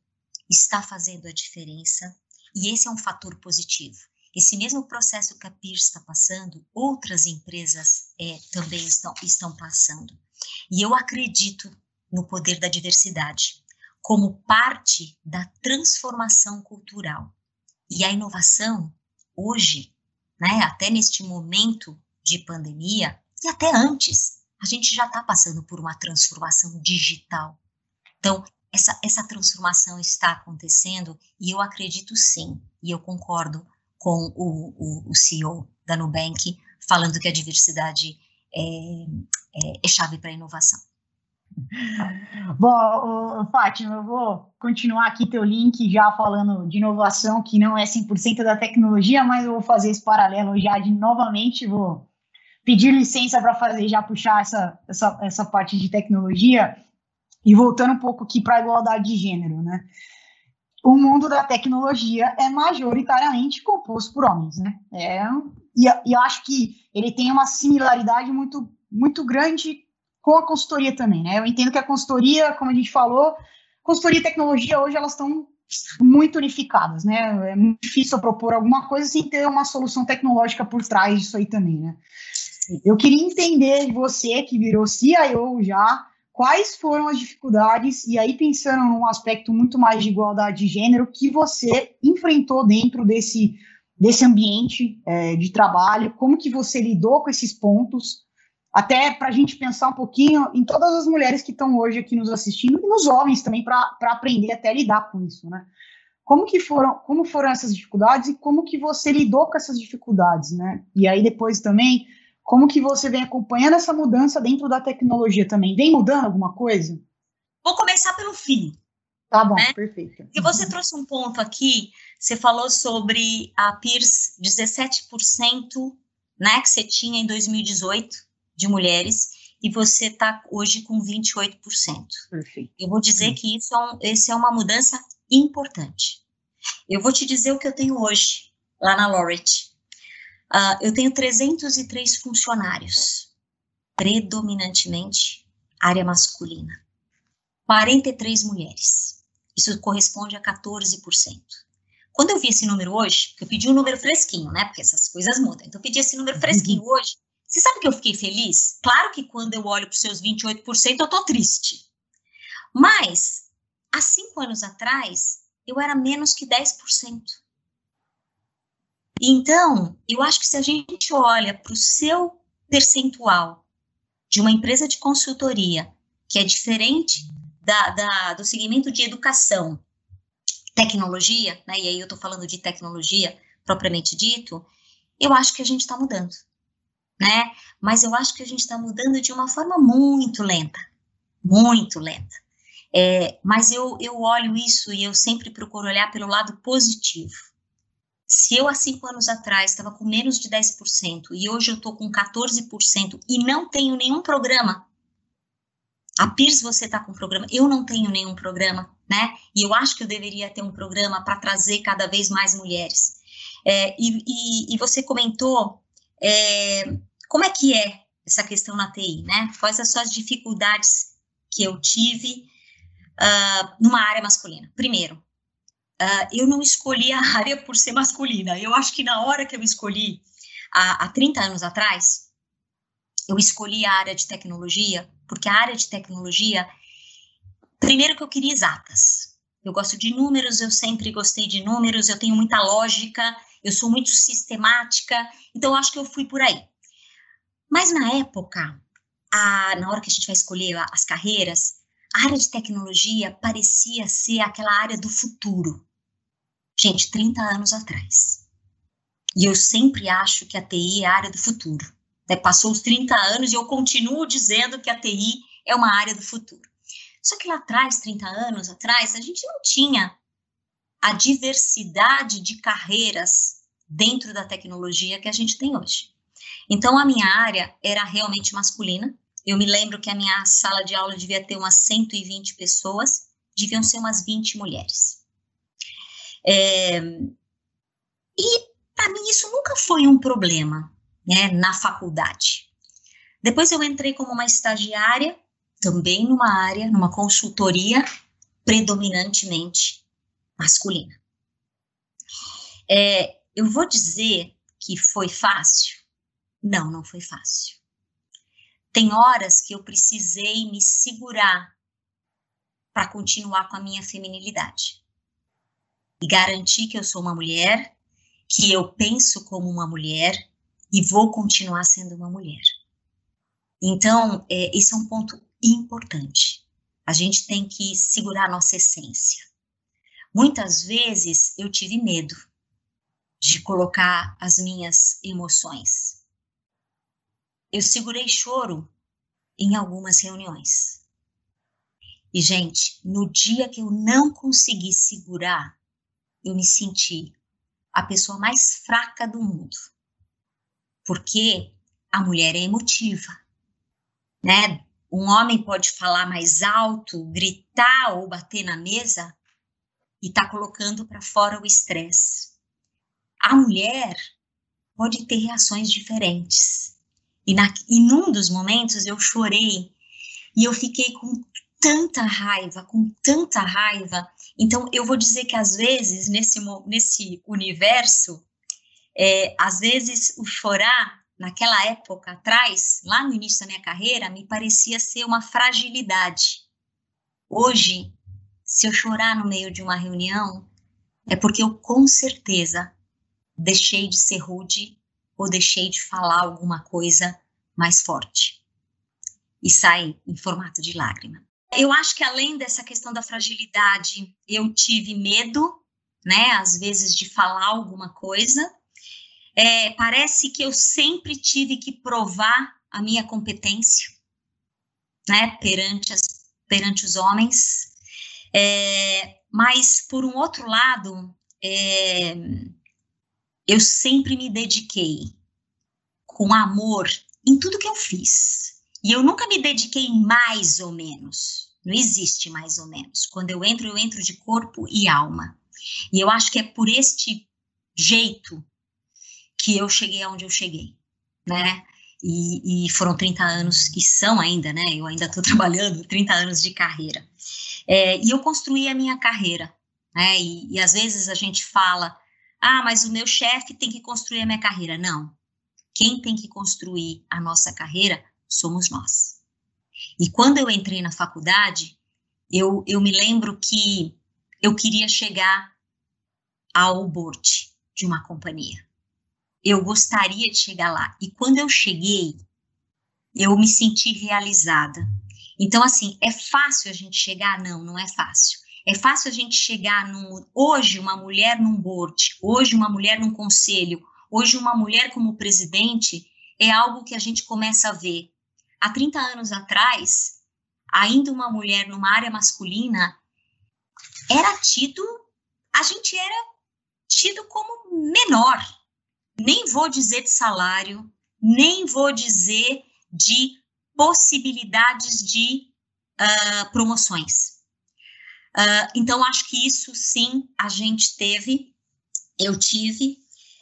está fazendo a diferença, e esse é um fator positivo. Esse mesmo processo que a Peers está passando, outras empresas é, também estão, estão passando. E eu acredito no poder da diversidade como parte da transformação cultural. E a inovação, hoje, né, até neste momento de pandemia, e até antes, a gente já está passando por uma transformação digital. Então, essa, essa transformação está acontecendo e eu acredito sim, e eu concordo com o, o, o C E O da Nubank, falando que a diversidade é, é, é chave para a inovação. Bom, Fátima, eu vou continuar aqui teu link já falando de inovação, que não é cem por cento da tecnologia, mas eu vou fazer esse paralelo já de novamente, vou pedir licença para fazer, já puxar essa, essa, essa parte de tecnologia e voltando um pouco aqui para a igualdade de gênero, né? O mundo da tecnologia é majoritariamente composto por homens, né? É, e, e eu acho que ele tem uma similaridade muito, muito grande com a consultoria também, né? Eu entendo que a consultoria, como a gente falou, consultoria e tecnologia hoje elas estão muito unificadas, né? É muito difícil propor alguma coisa sem ter uma solução tecnológica por trás disso aí também, né? Eu queria entender, você que virou C I O já, quais foram as dificuldades, e aí pensando num aspecto muito mais de igualdade de gênero, que você enfrentou dentro desse, desse ambiente é, de trabalho, como que você lidou com esses pontos, até para a gente pensar um pouquinho em todas as mulheres que estão hoje aqui nos assistindo, e nos homens também, para aprender até lidar com isso, né? Como que foram, como foram essas dificuldades e como que você lidou com essas dificuldades, né? E aí depois também, como que você vem acompanhando essa mudança dentro da tecnologia também? Vem mudando alguma coisa? Vou começar pelo fim. Tá bom, né? Perfeito. E você trouxe um ponto aqui, você falou sobre a Peers, dezessete por cento, né, que você tinha em dois mil e dezoito de mulheres, e você está hoje com vinte e oito por cento. Perfeito. Eu vou dizer Sim. que isso é, um, esse é uma mudança importante. Eu vou te dizer o que eu tenho hoje, lá na Laureate. Uh, eu tenho trezentos e três funcionários, predominantemente área masculina. quarenta e três mulheres. Isso corresponde a quatorze por cento. Quando eu vi esse número hoje, porque eu pedi um número fresquinho, né? Porque essas coisas mudam. Então, eu pedi esse número fresquinho uhum. hoje. Você sabe que eu fiquei feliz? Claro que quando eu olho para os seus vinte e oito por cento, eu tô triste. Mas, há cinco anos atrás, eu era menos que dez por cento. Então, eu acho que se a gente olha para o seu percentual de uma empresa de consultoria, que é diferente Da, da, do segmento de educação, tecnologia, né, e aí eu estou falando de tecnologia propriamente dito, eu acho que a gente está mudando, né, mas eu acho que a gente está mudando de uma forma muito lenta, muito lenta, é, mas eu, eu olho isso e eu sempre procuro olhar pelo lado positivo. Se eu há cinco anos atrás estava com menos de dez por cento e hoje eu estou com quatorze por cento e não tenho nenhum programa. A Peers, você está com programa, eu não tenho nenhum programa, né? E eu acho que eu deveria ter um programa para trazer cada vez mais mulheres. É, e, e, e você comentou é, como é que é essa questão na T I, né? Quais as suas dificuldades que eu tive uh, numa área masculina? Primeiro, uh, eu não escolhi a área por ser masculina. Eu acho que na hora que eu escolhi, há, há trinta anos atrás, eu escolhi a área de tecnologia, porque a área de tecnologia, primeiro que eu queria exatas. Eu gosto de números, eu sempre gostei de números, eu tenho muita lógica, eu sou muito sistemática, então eu acho que eu fui por aí. Mas na época, a, na hora que a gente vai escolher as carreiras, a área de tecnologia parecia ser aquela área do futuro. Gente, trinta anos atrás. E eu sempre acho que a T I é a área do futuro. Passou os trinta anos e eu continuo dizendo que a T I é uma área do futuro. Só que lá atrás, trinta anos atrás, a gente não tinha a diversidade de carreiras dentro da tecnologia que a gente tem hoje. Então, a minha área era realmente masculina. Eu me lembro que a minha sala de aula devia ter umas cento e vinte pessoas, deviam ser umas vinte mulheres. É... E, para mim, isso nunca foi um problema. Né, na faculdade. Depois eu entrei como uma estagiária, também numa área, numa consultoria predominantemente masculina. É, eu vou dizer que foi fácil? Não, não foi fácil. Tem horas que eu precisei me segurar para continuar com a minha feminilidade e garantir que eu sou uma mulher, que eu penso como uma mulher, e vou continuar sendo uma mulher. Então, é, esse é um ponto importante. A gente tem que segurar a nossa essência. Muitas vezes eu tive medo de colocar as minhas emoções. Eu segurei choro em algumas reuniões. E, gente, no dia que eu não consegui segurar, eu me senti a pessoa mais fraca do mundo. Porque a mulher é emotiva, né? Um homem pode falar mais alto, gritar ou bater na mesa e tá colocando para fora o estresse. A mulher pode ter reações diferentes. E, na, e num dos momentos eu chorei e eu fiquei com tanta raiva, com tanta raiva. Então eu vou dizer que às vezes nesse, nesse universo, É, às vezes o chorar, naquela época atrás, lá no início da minha carreira, me parecia ser uma fragilidade. Hoje, se eu chorar no meio de uma reunião, é porque eu com certeza deixei de ser rude ou deixei de falar alguma coisa mais forte. E sai em formato de lágrima. Eu acho que além dessa questão da fragilidade, eu tive medo né, às vezes de falar alguma coisa. É, parece que eu sempre tive que provar a minha competência, né, perante, as, perante os homens. É, mas, por um outro lado, é, eu sempre me dediquei com amor em tudo que eu fiz. E eu nunca me dediquei mais ou menos. Não existe mais ou menos. Quando eu entro, eu entro de corpo e alma. E eu acho que é por este jeito que eu cheguei aonde eu cheguei, né? E, e foram trinta anos, e são ainda, né? Eu ainda estou trabalhando, trinta anos de carreira. É, e eu construí a minha carreira, né? E, e às vezes a gente fala, ah, mas o meu chefe tem que construir a minha carreira. Não. Quem tem que construir a nossa carreira somos nós. E quando eu entrei na faculdade, eu, eu me lembro que eu queria chegar ao board de uma companhia. Eu gostaria de chegar lá. E quando eu cheguei, eu me senti realizada. Então, assim, é fácil a gente chegar? Não, não é fácil. É fácil a gente chegar num, hoje uma mulher num board, hoje uma mulher num conselho, hoje uma mulher como presidente, é algo que a gente começa a ver. Há trinta anos atrás, ainda uma mulher numa área masculina era tido, a gente era tido como menor. Nem vou dizer de salário, nem vou dizer de possibilidades de uh, promoções. Uh, então, acho que isso, sim, a gente teve, eu tive,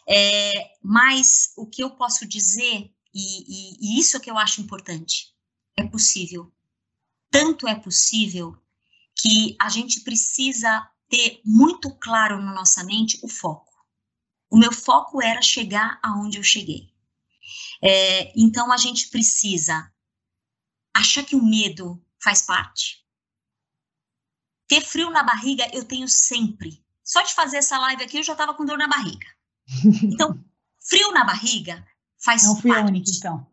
é, mas o que eu posso dizer, e, e, e isso é que eu acho importante, é possível. Tanto é possível que a gente precisa ter muito claro na nossa mente o foco. O meu foco era chegar aonde eu cheguei. É, então, a gente precisa achar que o medo faz parte. Ter frio na barriga eu tenho sempre. Só de fazer essa live aqui eu já estava com dor na barriga. Então, frio na barriga faz parte. Não fui a única, então.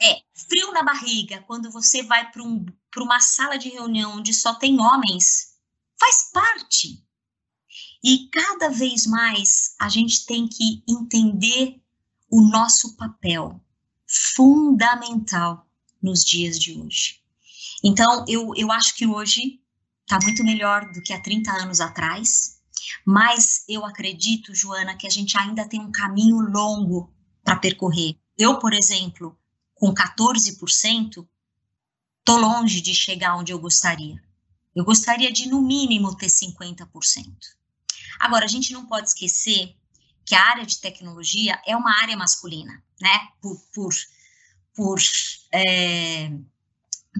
É, frio na barriga, quando você vai para um, para uma sala de reunião onde só tem homens, faz parte. E cada vez mais a gente tem que entender o nosso papel fundamental nos dias de hoje. Então, eu, eu acho que hoje está muito melhor do que há trinta anos atrás, mas eu acredito, Joana, que a gente ainda tem um caminho longo para percorrer. Eu, por exemplo, com quatorze por cento, estou longe de chegar onde eu gostaria. Eu gostaria de, no mínimo, ter cinquenta por cento. Agora, a gente não pode esquecer que a área de tecnologia é uma área masculina, né? Por, por, por, é,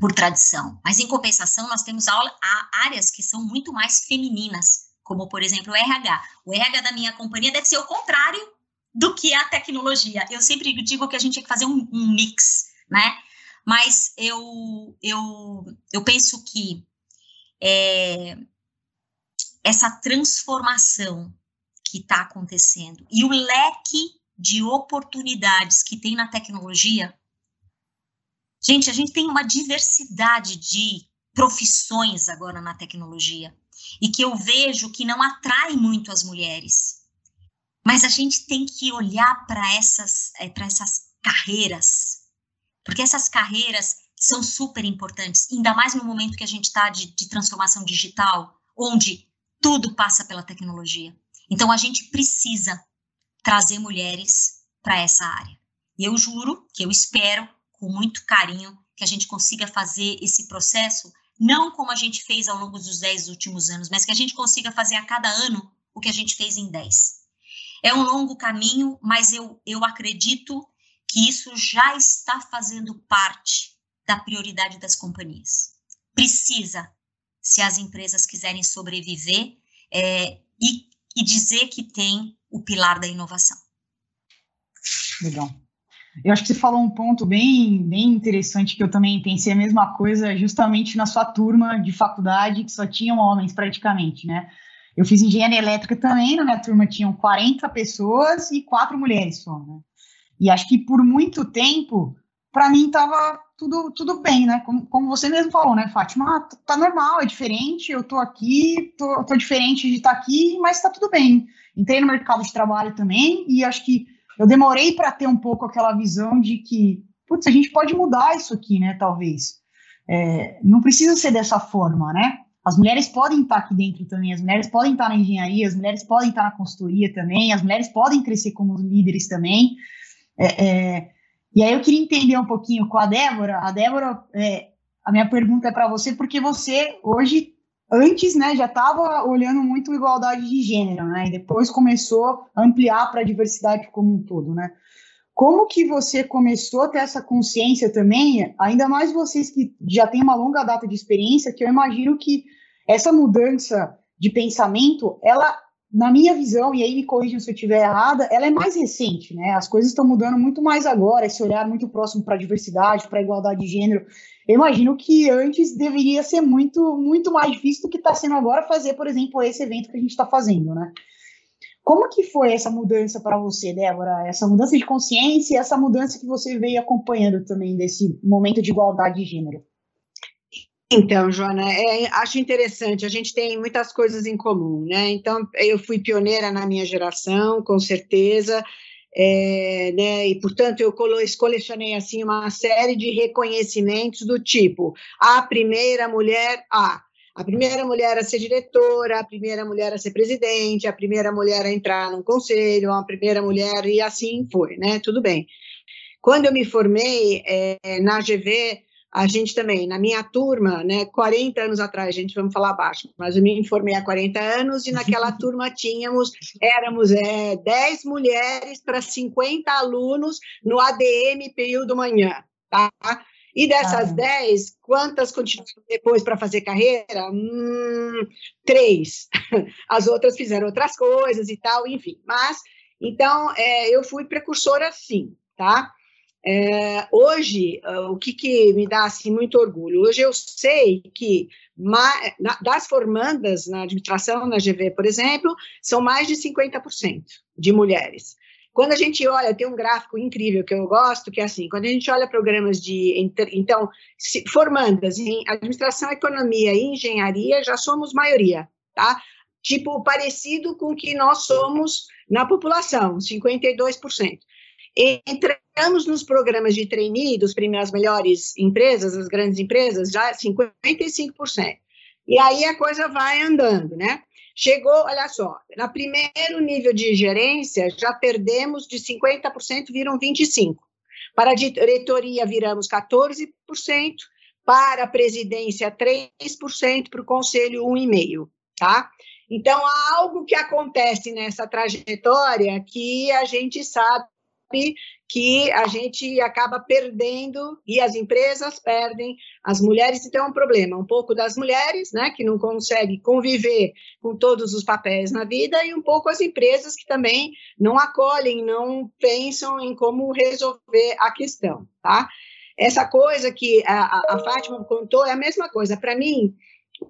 por tradição. Mas, em compensação, nós temos aula, áreas que são muito mais femininas, como, por exemplo, o R H. O R H da minha companhia deve ser o contrário do que a tecnologia. Eu sempre digo que a gente tem que fazer um, um mix, né? Mas eu, eu, eu penso que é, essa transformação que está acontecendo e o leque de oportunidades que tem na tecnologia. Gente, a gente tem uma diversidade de profissões agora na tecnologia e que eu vejo que não atrai muito as mulheres. Mas a gente tem que olhar para essas, para essas carreiras, porque essas carreiras são super importantes, ainda mais no momento que a gente está de, de transformação digital, onde tudo passa pela tecnologia. Então, a gente precisa trazer mulheres para essa área. E eu juro que eu espero com muito carinho que a gente consiga fazer esse processo, não como a gente fez ao longo dos dez últimos anos, mas que a gente consiga fazer a cada ano o que a gente fez em dez. É um longo caminho, mas eu, eu acredito que isso já está fazendo parte da prioridade das companhias. Precisa, se as empresas quiserem sobreviver, é, e, e dizer que tem o pilar da inovação. Legal. Eu acho que você falou um ponto bem, bem interessante, que eu também pensei a mesma coisa, justamente na sua turma de faculdade, que só tinham homens praticamente, né? Eu fiz engenharia elétrica também, na minha turma tinham quarenta pessoas e quatro mulheres só, né? E acho que por muito tempo, para mim, estava tudo, tudo bem, né? Como, como você mesmo falou, né, Fátima? Ah, tá normal, é diferente, eu tô aqui, tô, tô diferente de estar aqui, mas tá tudo bem. Entrei no mercado de trabalho também e acho que eu demorei para ter um pouco aquela visão de que, putz, a gente pode mudar isso aqui, né, talvez. É, não precisa ser dessa forma, né? As mulheres podem estar aqui dentro também, as mulheres podem estar na engenharia, as mulheres podem estar na consultoria também, as mulheres podem crescer como líderes também. É, é, e aí eu queria entender um pouquinho com a Débora. A Débora, é, a minha pergunta é para você, porque você hoje, antes, né, já estava olhando muito igualdade de gênero, né, e depois começou a ampliar para a diversidade como um todo, né? Como que você começou a ter essa consciência também, ainda mais vocês que já têm uma longa data de experiência, que eu imagino que essa mudança de pensamento, ela, na minha visão, e aí me corrijam se eu estiver errada, ela é mais recente, né? As coisas estão mudando muito mais agora, esse olhar muito próximo para a diversidade, para a igualdade de gênero. Eu imagino que antes deveria ser muito, muito mais difícil do que está sendo agora fazer, por exemplo, esse evento que a gente está fazendo, né? Como que foi essa mudança para você, Débora? Essa mudança de consciência e essa mudança que você veio acompanhando também desse momento de igualdade de gênero? Então, Joana, é, acho interessante. A gente tem muitas coisas em comum, né? Então, eu fui pioneira na minha geração, com certeza, é, né? E, portanto, eu colecionei assim, uma série de reconhecimentos do tipo a primeira mulher a... A primeira mulher a ser diretora, a primeira mulher a ser presidente, a primeira mulher a entrar num conselho, a primeira mulher, e assim foi, né? Tudo bem. Quando eu me formei é, na G V, a gente também, na minha turma, né, quarenta anos atrás, gente, vamos falar baixo, mas eu me formei há quarenta anos e naquela turma tínhamos, éramos é, dez mulheres para cinquenta alunos no A D M período manhã, tá? E dessas ah. dez, quantas continuaram depois para fazer carreira? Hum, três. As outras fizeram outras coisas e tal, enfim. Mas, então, é, eu fui precursora sim, tá? É, hoje, o que, que me dá assim, muito orgulho? Hoje eu sei que mais, das formandas na administração, na G V, por exemplo, são mais de cinquenta por cento de mulheres. Quando a gente olha, tem um gráfico incrível que eu gosto, que é assim, quando a gente olha programas de, então, formandas em administração, economia e engenharia, já somos maioria, tá? Tipo, parecido com o que nós somos na população, cinquenta e dois por cento. Entramos nos programas de trainee, dos primeiros melhores empresas, as grandes empresas, já cinquenta e cinco por cento. E aí a coisa vai andando, né? Chegou, olha só, no primeiro nível de gerência, já perdemos de cinquenta por cento, viram vinte e cinco por cento. Para a diretoria, viramos quatorze por cento, para a presidência, três por cento, para o conselho, um vírgula cinco por cento, tá? Então, há algo que acontece nessa trajetória que a gente sabe que a gente acaba perdendo e as empresas perdem as mulheres, então é um problema, um pouco das mulheres, né, que não conseguem conviver com todos os papéis na vida e um pouco as empresas que também não acolhem, não pensam em como resolver a questão, tá? Essa coisa que a, a Fátima contou é a mesma coisa, para mim,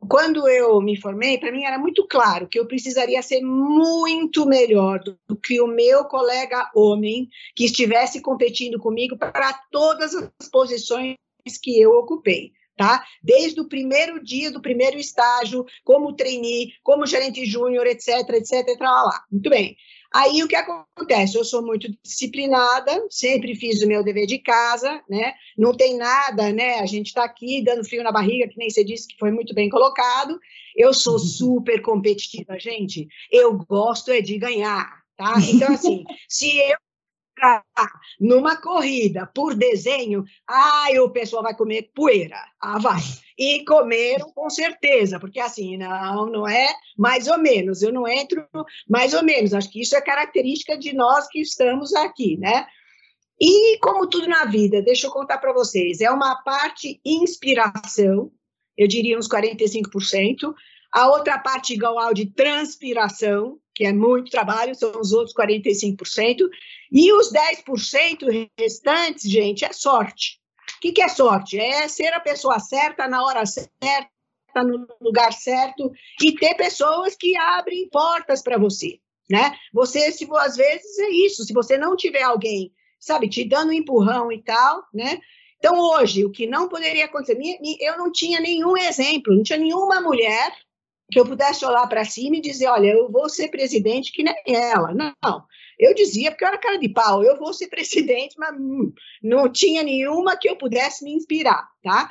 quando eu me formei, para mim era muito claro que eu precisaria ser muito melhor do que o meu colega homem que estivesse competindo comigo para todas as posições que eu ocupei, tá? Desde o primeiro dia do primeiro estágio, como trainee, como gerente júnior, etc, etc, e tal, lá. Muito bem. Aí o que acontece? Eu sou muito disciplinada, sempre fiz o meu dever de casa, né? Não tem nada, né? A gente está aqui dando frio na barriga, que nem você disse que foi muito bem colocado. Eu sou super competitiva, gente. Eu gosto é de ganhar, tá? Então, assim, se eu entrar numa corrida por desenho, ai, o pessoal vai comer poeira. Ah, vai. E comeram com certeza, porque assim, não, não é mais ou menos, eu não entro mais ou menos, acho que isso é característica de nós que estamos aqui, né? E como tudo na vida, deixa eu contar para vocês, é uma parte inspiração, eu diria uns quarenta e cinco por cento, a outra parte igual de transpiração, que é muito trabalho, são os outros quarenta e cinco por cento, e os dez por cento restantes, gente, é sorte. O que, que é sorte? É ser a pessoa certa, na hora certa, no lugar certo, e ter pessoas que abrem portas para você, né? Você, se, às vezes, é isso, se você não tiver alguém, sabe, te dando um empurrão e tal, né? Então, hoje, o que não poderia acontecer... Eu não tinha nenhum exemplo, não tinha nenhuma mulher que eu pudesse olhar para cima e dizer, olha, eu vou ser presidente que nem ela. Não, eu dizia, porque eu era cara de pau, eu vou ser presidente, mas não tinha nenhuma que eu pudesse me inspirar, tá?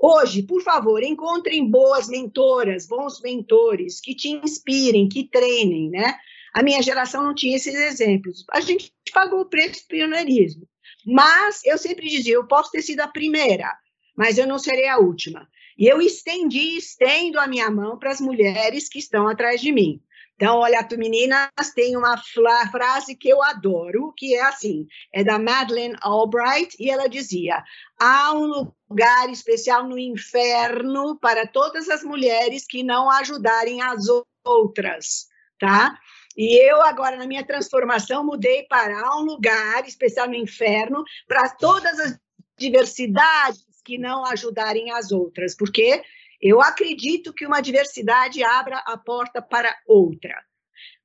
Hoje, por favor, encontrem boas mentoras, bons mentores, que te inspirem, que treinem, né? A minha geração não tinha esses exemplos. A gente pagou o preço do pioneirismo. Mas eu sempre dizia, eu posso ter sido a primeira, mas eu não serei a última. E eu estendi, estendo a minha mão para as mulheres que estão atrás de mim. Então, olha, tu meninas, tem uma frase que eu adoro, que é assim, é da Madeleine Albright, e ela dizia, há um lugar especial no inferno para todas as mulheres que não ajudarem as outras, tá? E eu agora, na minha transformação, mudei para um lugar especial no inferno para todas as diversidades que não ajudarem as outras, porque eu acredito que uma diversidade abra a porta para outra.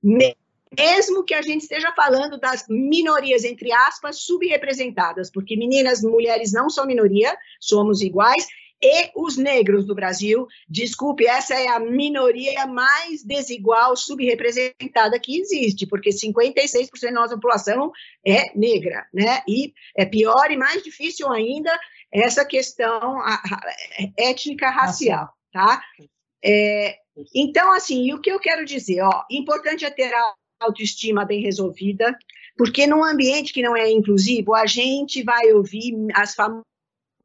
Mesmo que a gente esteja falando das minorias, entre aspas, subrepresentadas, porque meninas e mulheres não são minoria, somos iguais, e os negros do Brasil, desculpe, essa é a minoria mais desigual, subrepresentada que existe, porque cinquenta e seis por cento da nossa população é negra, né? E é pior e mais difícil ainda essa questão étnica racial, tá? É, então, assim, o que eu quero dizer, ó, importante é ter a autoestima bem resolvida, porque num ambiente que não é inclusivo, a gente vai ouvir as famosas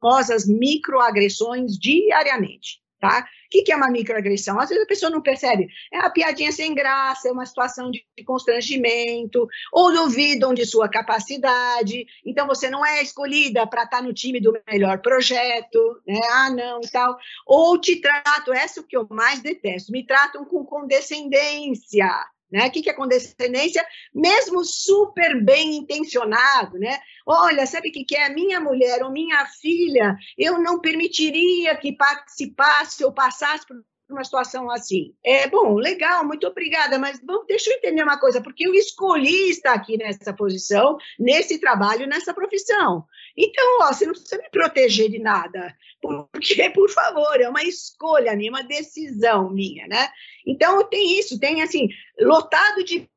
famosas microagressões diariamente, tá? O que, que é uma microagressão? Às vezes a pessoa não percebe, é uma piadinha sem graça, é uma situação de constrangimento, ou duvidam de sua capacidade, então você não é escolhida para estar no time do melhor projeto, né? Ah, não, e tal. Ou te tratam, essa é o que eu mais detesto, me tratam com condescendência, né? O que, que é condescendência? Mesmo super bem intencionado, né? Olha, sabe o que, que é? Minha mulher ou minha filha, eu não permitiria que participasse ou passasse por uma situação assim. É, bom, legal, muito obrigada, mas bom, deixa eu entender uma coisa, porque eu escolhi estar aqui nessa posição, nesse trabalho, nessa profissão. Então, ó, você não precisa me proteger de nada, porque, por favor, é uma escolha minha, uma decisão minha, né? Então, tem isso, tem, assim, lotado de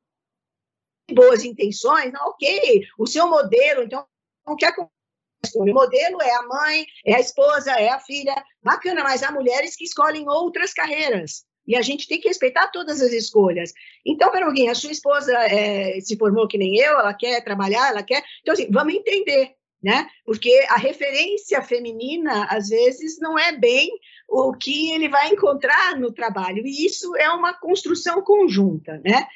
boas intenções, ok, o seu modelo, então, o que acontece? O modelo é a mãe, é a esposa, é a filha, bacana, mas há mulheres que escolhem outras carreiras, e a gente tem que respeitar todas as escolhas. Então, Peruguinha, a sua esposa é, se formou que nem eu, ela quer trabalhar, ela quer, então, assim, vamos entender, né? Porque a referência feminina, às vezes, não é bem o que ele vai encontrar no trabalho, e isso é uma construção conjunta, né?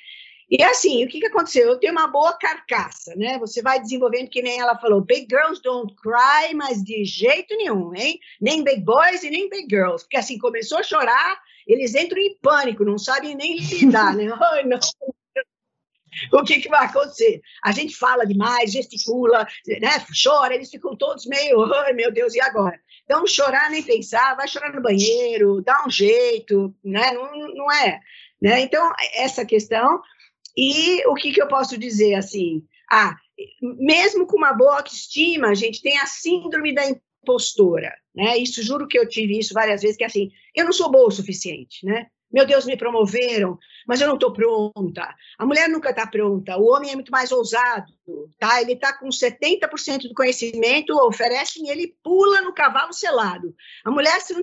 E assim, o que, que aconteceu? Eu tenho uma boa carcaça, né? Você vai desenvolvendo, que nem ela falou, big girls don't cry, mas de jeito nenhum, hein? Nem big boys e nem big girls, porque assim, começou a chorar, eles entram em pânico, não sabem nem lidar, né? Ai, não... O que, que vai acontecer? A gente fala demais, gesticula, né? Chora, eles ficam todos meio, ai, meu Deus, e agora? Então, chorar nem pensar, vai chorar no banheiro, dá um jeito, né? Não, não é, né? Então, essa questão. E o que, que eu posso dizer, assim? Ah, mesmo com uma boa autoestima, a gente tem a síndrome da impostora, né? Isso, juro que eu tive isso várias vezes, que assim, eu não sou boa o suficiente, né? Meu Deus, me promoveram, mas eu não estou pronta. A mulher nunca está pronta, o homem é muito mais ousado, tá? Ele está com setenta por cento do conhecimento, oferecem, ele pula no cavalo selado. A mulher, se não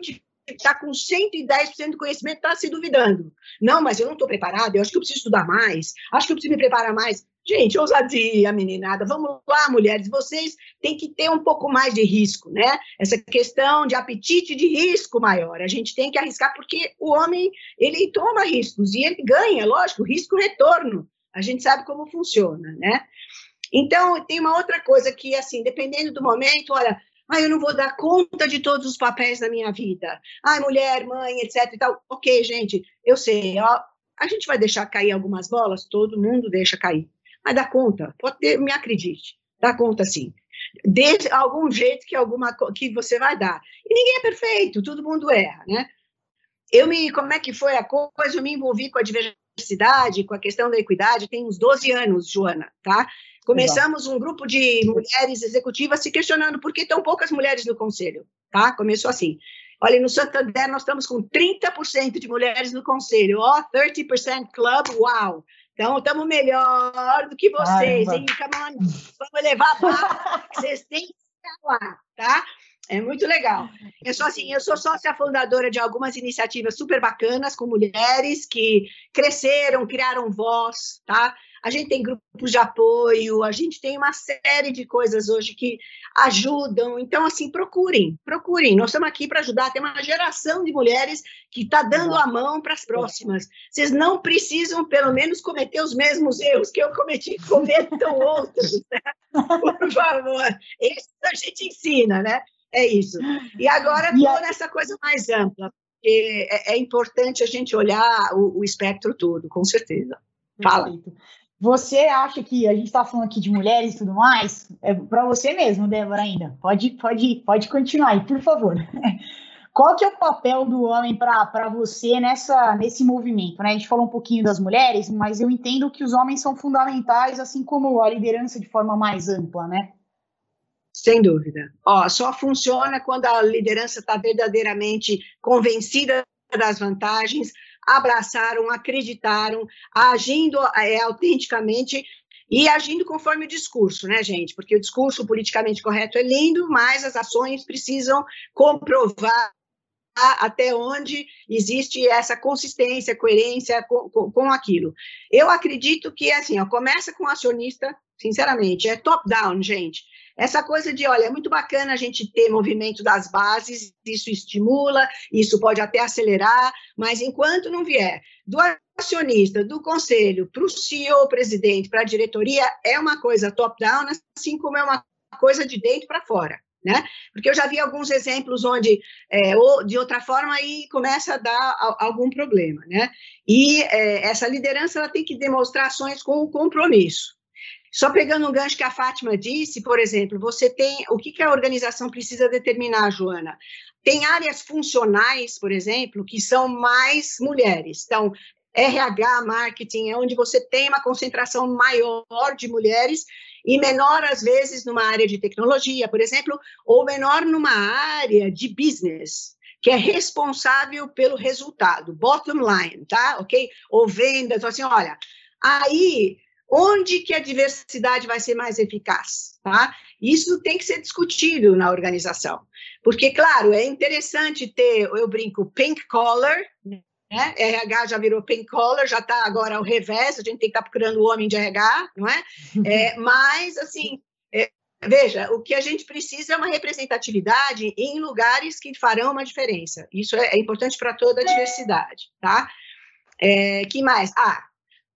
está com cento e dez por cento do conhecimento, está se duvidando. Não, mas eu não estou preparada, eu acho que eu preciso estudar mais, acho que eu preciso me preparar mais. Gente, ousadia, meninada, vamos lá, mulheres, vocês têm que ter um pouco mais de risco, né? Essa questão de apetite de risco maior, a gente tem que arriscar, porque o homem, ele toma riscos, e ele ganha, lógico, risco-retorno, a gente sabe como funciona, né? Então, tem uma outra coisa que, assim, dependendo do momento, olha, ah, eu não vou dar conta de todos os papéis da minha vida, ai, mulher, mãe, etc e tal, ok, gente, eu sei, ó, a gente vai deixar cair algumas bolas, todo mundo deixa cair, mas dá conta, pode ter, me acredite, dá conta sim, de algum jeito que, alguma, que você vai dar, e ninguém é perfeito, todo mundo erra, né? Eu me, como é que foi a coisa, eu me envolvi com a diversidade diversidade, com a questão da equidade, tem uns doze anos, Joana, tá? Começamos um grupo de mulheres executivas se questionando por que tão poucas mulheres no conselho, tá? Começou assim. Olha, no Santander nós estamos com trinta por cento de mulheres no conselho, ó, oh, thirty percent club, uau! Então, estamos melhor do que vocês, hein? Vamos levar a barra, que vocês têm que estar lá, tá? É muito legal. Eu sou, assim, eu sou sócia fundadora de algumas iniciativas super bacanas com mulheres que cresceram, criaram voz, tá? A gente tem grupos de apoio, a gente tem uma série de coisas hoje que ajudam. Então, assim, procurem, procurem. Nós estamos aqui para ajudar. Tem uma geração de mulheres que está dando a mão para as próximas. Vocês não precisam, pelo menos, cometer os mesmos erros que eu cometi. Cometam outros, né? Por favor. Isso a gente ensina, né? É isso. E agora estou nessa coisa mais ampla, porque é, é importante a gente olhar o, o espectro todo, com certeza. Fala. Você acha que a gente está falando aqui de mulheres e tudo mais? É para você mesmo, Débora, ainda. Pode, pode, pode continuar aí, por favor. Qual que é o papel do homem para você nessa, nesse movimento? Né? A gente falou um pouquinho das mulheres, mas eu entendo que os homens são fundamentais, assim como a liderança de forma mais ampla, né? Sem dúvida. Ó, só funciona quando a liderança está verdadeiramente convencida das vantagens, abraçaram, acreditaram, agindo é, autenticamente e agindo conforme o discurso, né, gente? Porque o discurso politicamente correto é lindo, mas as ações precisam comprovar até onde existe essa consistência, coerência com, com, com aquilo. Eu acredito que, assim, ó, começa com o acionista, sinceramente, é top-down, gente. Essa coisa de, olha, é muito bacana a gente ter movimento das bases, isso estimula, isso pode até acelerar, mas enquanto não vier do acionista, do conselho, para o C E O, presidente, para a diretoria, é uma coisa top-down, assim como é uma coisa de dentro para fora, né? Porque eu já vi alguns exemplos onde, é, ou de outra forma, aí começa a dar a, algum problema, né? E é, essa liderança ela tem que demonstrar ações com o compromisso. Só pegando um gancho que a Fátima disse, por exemplo, você tem... O que, que a organização precisa determinar, Joana? Tem áreas funcionais, por exemplo, que são mais mulheres. Então, R H, marketing, é onde você tem uma concentração maior de mulheres e menor, às vezes, numa área de tecnologia, por exemplo, ou menor numa área de business, que é responsável pelo resultado, bottom line, tá? Ok? Ou vendas, assim, olha... Aí... Onde que a diversidade vai ser mais eficaz, tá? Isso tem que ser discutido na organização, porque, claro, é interessante ter, eu brinco, pink collar, né? R H já virou pink collar, já está agora ao revés, a gente tem que estar tá procurando o homem de R H, não é? é mas, assim, é, veja, o que a gente precisa é uma representatividade em lugares que farão uma diferença. Isso é, é importante para toda a diversidade, tá? É, que mais? Ah,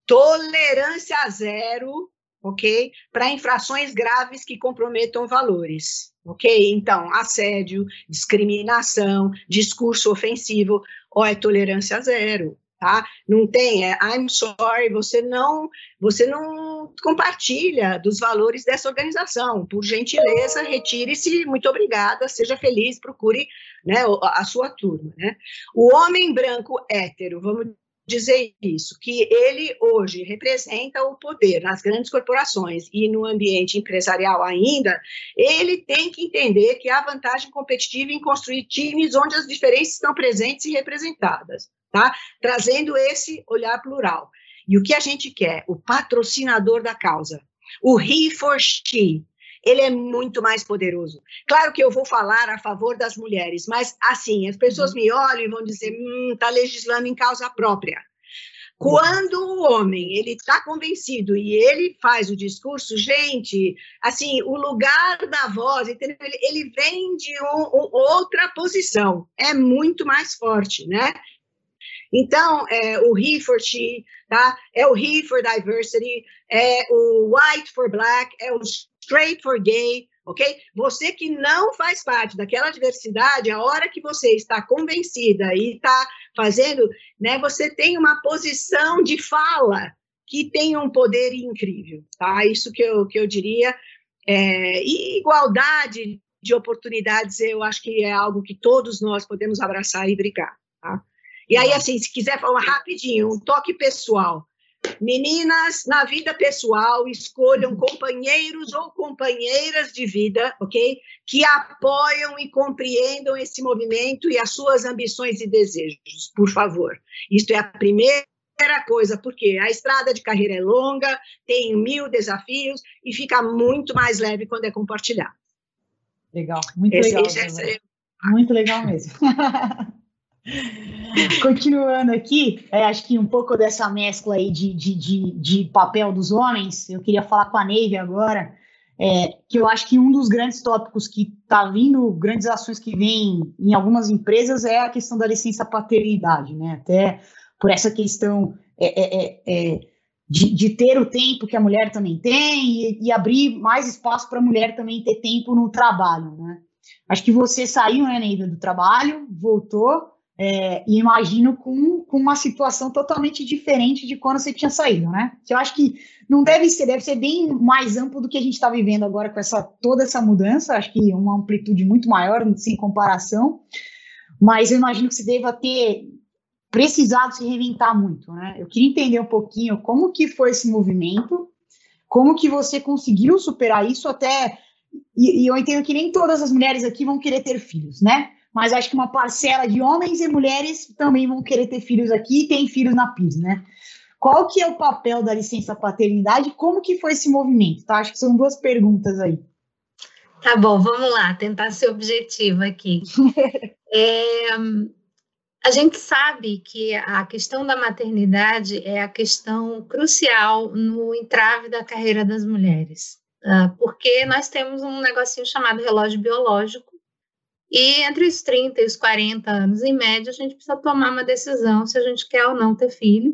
tolerância zero, ok? Para infrações graves que comprometam valores, ok? Então, assédio, discriminação, discurso ofensivo, ó, é tolerância zero, tá? Não tem, é I'm sorry, você não, você não compartilha dos valores dessa organização, por gentileza, retire-se, muito obrigada, seja feliz, procure, né, a sua turma, né? O homem branco hétero, vamos dizer isso, que ele hoje representa o poder nas grandes corporações e no ambiente empresarial ainda, ele tem que entender que há vantagem competitiva em construir times onde as diferenças estão presentes e representadas, tá? Trazendo esse olhar plural. E o que a gente quer? O patrocinador da causa, o he for she. Ele é muito mais poderoso. Claro que eu vou falar a favor das mulheres, mas, assim, as pessoas me olham e vão dizer, hum, tá legislando em causa própria. Quando o homem, ele tá convencido e ele faz o discurso, gente, assim, o lugar da voz, entendeu? Ele, ele vem de um, um, outra posição, é muito mais forte, né? Então, é o he for she, tá? É o he for diversity, é o white for black, é o straight for gay, ok? Você que não faz parte daquela diversidade, a hora que você está convencida e está fazendo, né, você tem uma posição de fala que tem um poder incrível, tá? Isso que eu, que eu diria. É, e igualdade de oportunidades, eu acho que é algo que todos nós podemos abraçar e brigar, tá? E aí, assim, se quiser falar rapidinho, um toque pessoal. Meninas, na vida pessoal, escolham companheiros ou companheiras de vida, ok? Que apoiam e compreendam esse movimento e as suas ambições e desejos, por favor. Isto é a primeira coisa, porque a estrada de carreira é longa, tem mil desafios e fica muito mais leve quando é compartilhado. Legal, muito esse, legal. Esse é... Muito legal mesmo. Continuando aqui, é, acho que um pouco dessa mescla aí de, de, de, de papel dos homens, eu queria falar com a Neiva agora, é, que eu acho que um dos grandes tópicos que está vindo, grandes ações que vêm em algumas empresas é a questão da licença paternidade, né? Até por essa questão é, é, é, de, de ter o tempo que a mulher também tem e, e abrir mais espaço para a mulher também ter tempo no trabalho, né? Acho que você saiu, né, Neiva, do trabalho, voltou, É, e imagino com, com uma situação totalmente diferente de quando você tinha saído, né? Eu acho que não deve ser, deve ser bem mais amplo do que a gente está vivendo agora com essa, toda essa mudança, acho que uma amplitude muito maior, sem comparação, mas eu imagino que você deva ter precisado se reinventar muito, né? Eu queria entender um pouquinho como que foi esse movimento, como que você conseguiu superar isso até, e, e eu entendo que nem todas as mulheres aqui vão querer ter filhos, né? Mas acho que uma parcela de homens e mulheres também vão querer ter filhos aqui e tem filhos na P I S, né? Qual que é o papel da licença paternidade? Como que foi esse movimento? Tá? Acho que são duas perguntas aí. Tá bom, vamos lá, tentar ser objetivo aqui. É, a gente sabe que a questão da maternidade é a questão crucial no entrave da carreira das mulheres, porque nós temos um negocinho chamado relógio biológico, e entre os trinta e os quarenta anos, em média, a gente precisa tomar uma decisão se a gente quer ou não ter filho.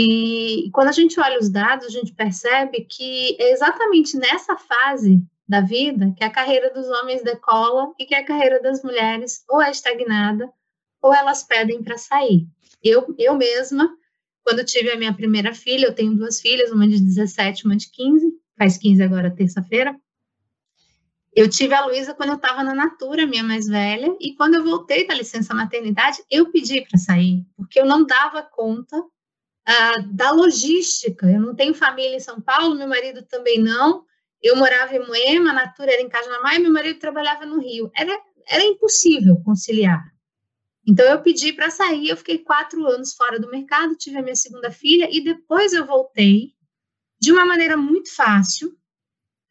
E quando a gente olha os dados, a gente percebe que é exatamente nessa fase da vida que a carreira dos homens decola e que a carreira das mulheres ou é estagnada ou elas pedem para sair. Eu, eu mesma, quando tive a minha primeira filha, eu tenho duas filhas, uma de dezessete, uma de quinze, faz quinze agora, terça-feira. Eu tive a Luísa quando eu estava na Natura, minha mais velha, e quando eu voltei da licença maternidade, eu pedi para sair, porque eu não dava conta uh, da logística. Eu não tenho família em São Paulo, meu marido também não. Eu morava em Moema, a Natura era em Cajamar, e meu marido trabalhava no Rio. Era, era impossível conciliar. Então, eu pedi para sair, eu fiquei quatro anos fora do mercado, tive a minha segunda filha, e depois eu voltei de uma maneira muito fácil.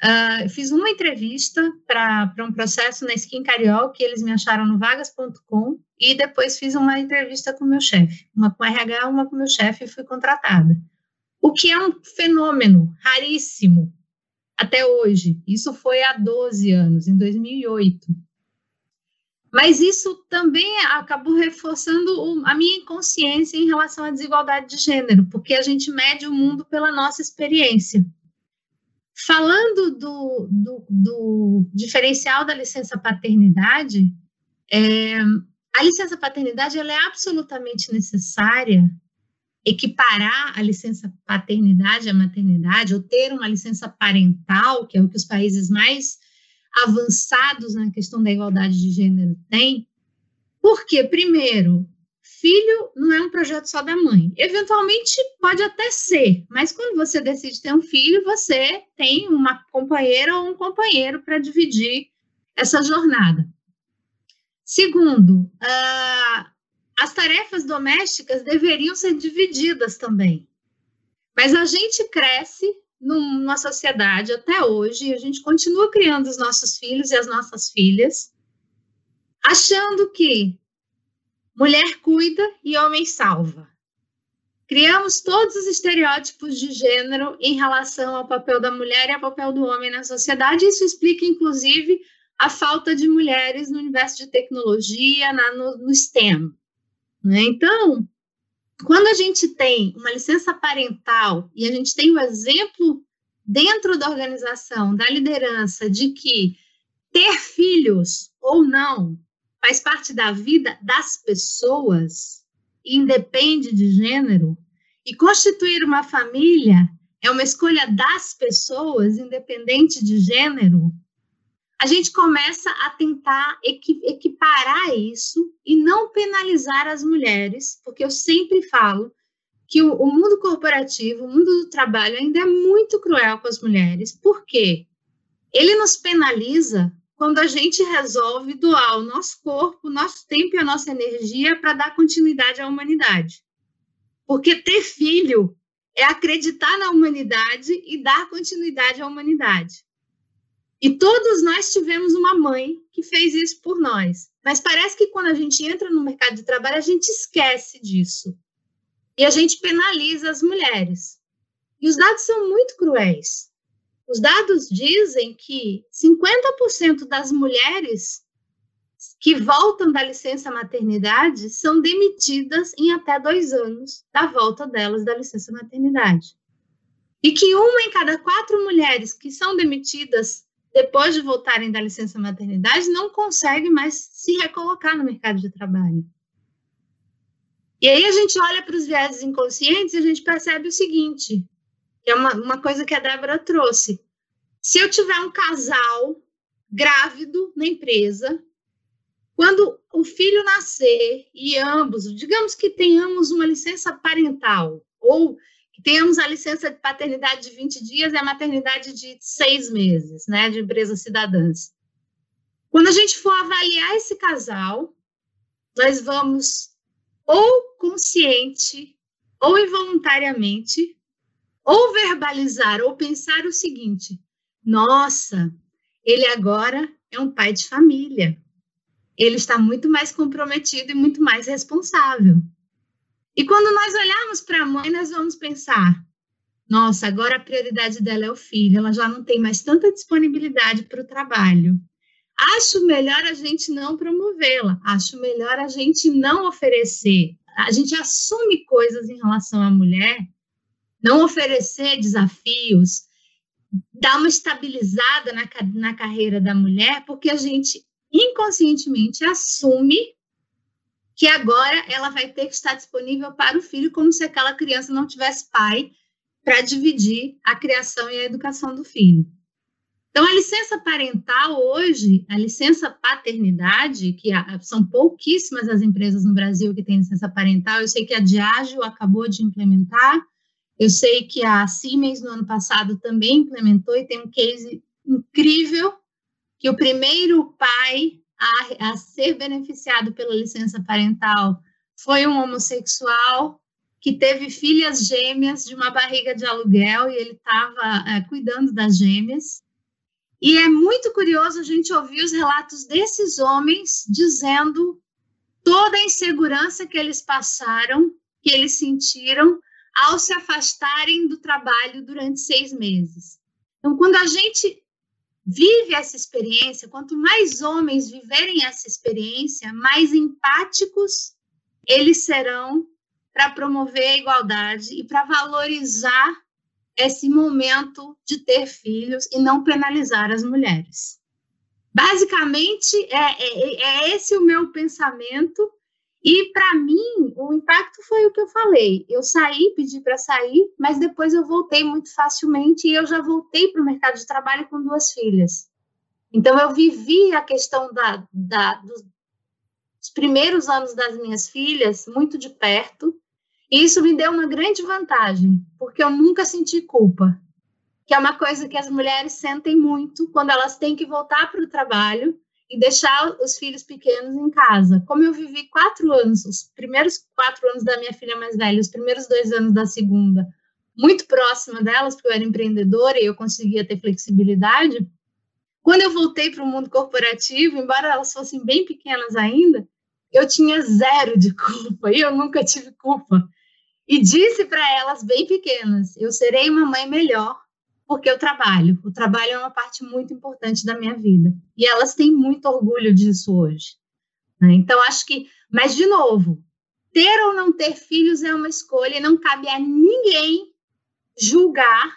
Uh, fiz uma entrevista para um processo na Schincariol, que eles me acharam no vagas ponto com, e depois fiz uma entrevista com o meu chefe, uma com o R H, uma com o meu chefe, e fui contratada. O que é um fenômeno raríssimo até hoje. Isso foi há doze anos, em dois mil e oito. Mas isso também acabou reforçando o, a minha inconsciência em relação à desigualdade de gênero, porque a gente mede o mundo pela nossa experiência. Falando do, do, do diferencial da licença paternidade, é, a licença paternidade ela é absolutamente necessária. Equiparar a licença paternidade à maternidade, ou ter uma licença parental, que é o que os países mais avançados na questão da igualdade de gênero têm, porque, primeiro, filho não é um projeto só da mãe. Eventualmente pode até ser, mas quando você decide ter um filho, você tem uma companheira ou um companheiro para dividir essa jornada. Segundo, uh, as tarefas domésticas deveriam ser divididas também. Mas a gente cresce numa sociedade até hoje, e a gente continua criando os nossos filhos e as nossas filhas, achando que mulher cuida e homem salva. Criamos todos os estereótipos de gênero em relação ao papel da mulher e ao papel do homem na sociedade. Isso explica, inclusive, a falta de mulheres no universo de tecnologia, na, no, no STEM. Né? Então, quando a gente tem uma licença parental e a gente tem o exemplo dentro da organização, da liderança, de que ter filhos ou não faz parte da vida das pessoas, independe de gênero, e constituir uma família é uma escolha das pessoas, independente de gênero, a gente começa a tentar equiparar isso e não penalizar as mulheres, porque eu sempre falo que o, o mundo corporativo, o mundo do trabalho ainda é muito cruel com as mulheres, porque ele nos penaliza quando a gente resolve doar o nosso corpo, o nosso tempo e a nossa energia para dar continuidade à humanidade. Porque ter filho é acreditar na humanidade e dar continuidade à humanidade. E todos nós tivemos uma mãe que fez isso por nós. Mas parece que quando a gente entra no mercado de trabalho, a gente esquece disso. E a gente penaliza as mulheres. E os dados são muito cruéis. Os dados dizem que cinquenta por cento das mulheres que voltam da licença maternidade são demitidas em até dois anos da volta delas da licença maternidade. E que uma em cada quatro mulheres que são demitidas depois de voltarem da licença maternidade não consegue mais se recolocar no mercado de trabalho. E aí a gente olha para os viéses inconscientes e a gente percebe o seguinte, que é uma, uma coisa que a Débora trouxe. Se eu tiver um casal grávido na empresa, quando o filho nascer e ambos, digamos que tenhamos uma licença parental, ou que tenhamos a licença de paternidade de vinte dias e a maternidade de seis meses, né, de empresas cidadãs. Quando a gente for avaliar esse casal, nós vamos ou consciente, ou involuntariamente, ou verbalizar, ou pensar o seguinte, nossa, ele agora é um pai de família, ele está muito mais comprometido e muito mais responsável. E quando nós olharmos para a mãe, nós vamos pensar, nossa, agora a prioridade dela é o filho, ela já não tem mais tanta disponibilidade para o trabalho. Acho melhor a gente não promovê-la, acho melhor a gente não oferecer. A gente assume coisas em relação à mulher, não oferecer desafios, dar uma estabilizada na, na carreira da mulher, porque a gente inconscientemente assume que agora ela vai ter que estar disponível para o filho, como se aquela criança não tivesse pai para dividir a criação e a educação do filho. Então, a licença parental hoje, a licença paternidade, que são pouquíssimas as empresas no Brasil que têm licença parental, eu sei que a Diageo acabou de implementar, eu sei que a Siemens no ano passado também implementou e tem um case incrível, que o primeiro pai a, a ser beneficiado pela licença parental foi um homossexual que teve filhas gêmeas de uma barriga de aluguel e ele estava é, cuidando das gêmeas. E é muito curioso a gente ouvir os relatos desses homens dizendo toda a insegurança que eles passaram, que eles sentiram ao se afastarem do trabalho durante seis meses. Então, quando a gente vive essa experiência, quanto mais homens viverem essa experiência, mais empáticos eles serão para promover a igualdade e para valorizar esse momento de ter filhos e não penalizar as mulheres. Basicamente, é, é, é esse o meu pensamento e, para mim, o impacto foi o que eu falei. Eu saí, pedi para sair, mas depois eu voltei muito facilmente e eu já voltei para o mercado de trabalho com duas filhas. Então, eu vivi a questão da, da, dos, dos primeiros anos das minhas filhas muito de perto. E isso me deu uma grande vantagem, porque eu nunca senti culpa, que é uma coisa que as mulheres sentem muito quando elas têm que voltar para o trabalho e deixar os filhos pequenos em casa. Como eu vivi quatro anos, os primeiros quatro anos da minha filha mais velha, os primeiros dois anos da segunda, muito próxima delas, porque eu era empreendedora e eu conseguia ter flexibilidade, quando eu voltei para o mundo corporativo, embora elas fossem bem pequenas ainda, eu tinha zero de culpa e eu nunca tive culpa. E disse para elas, bem pequenas, eu serei uma mãe melhor porque eu trabalho. O trabalho é uma parte muito importante da minha vida. E elas têm muito orgulho disso hoje. Né? Então, acho que... Mas, de novo, ter ou não ter filhos é uma escolha e não cabe a ninguém julgar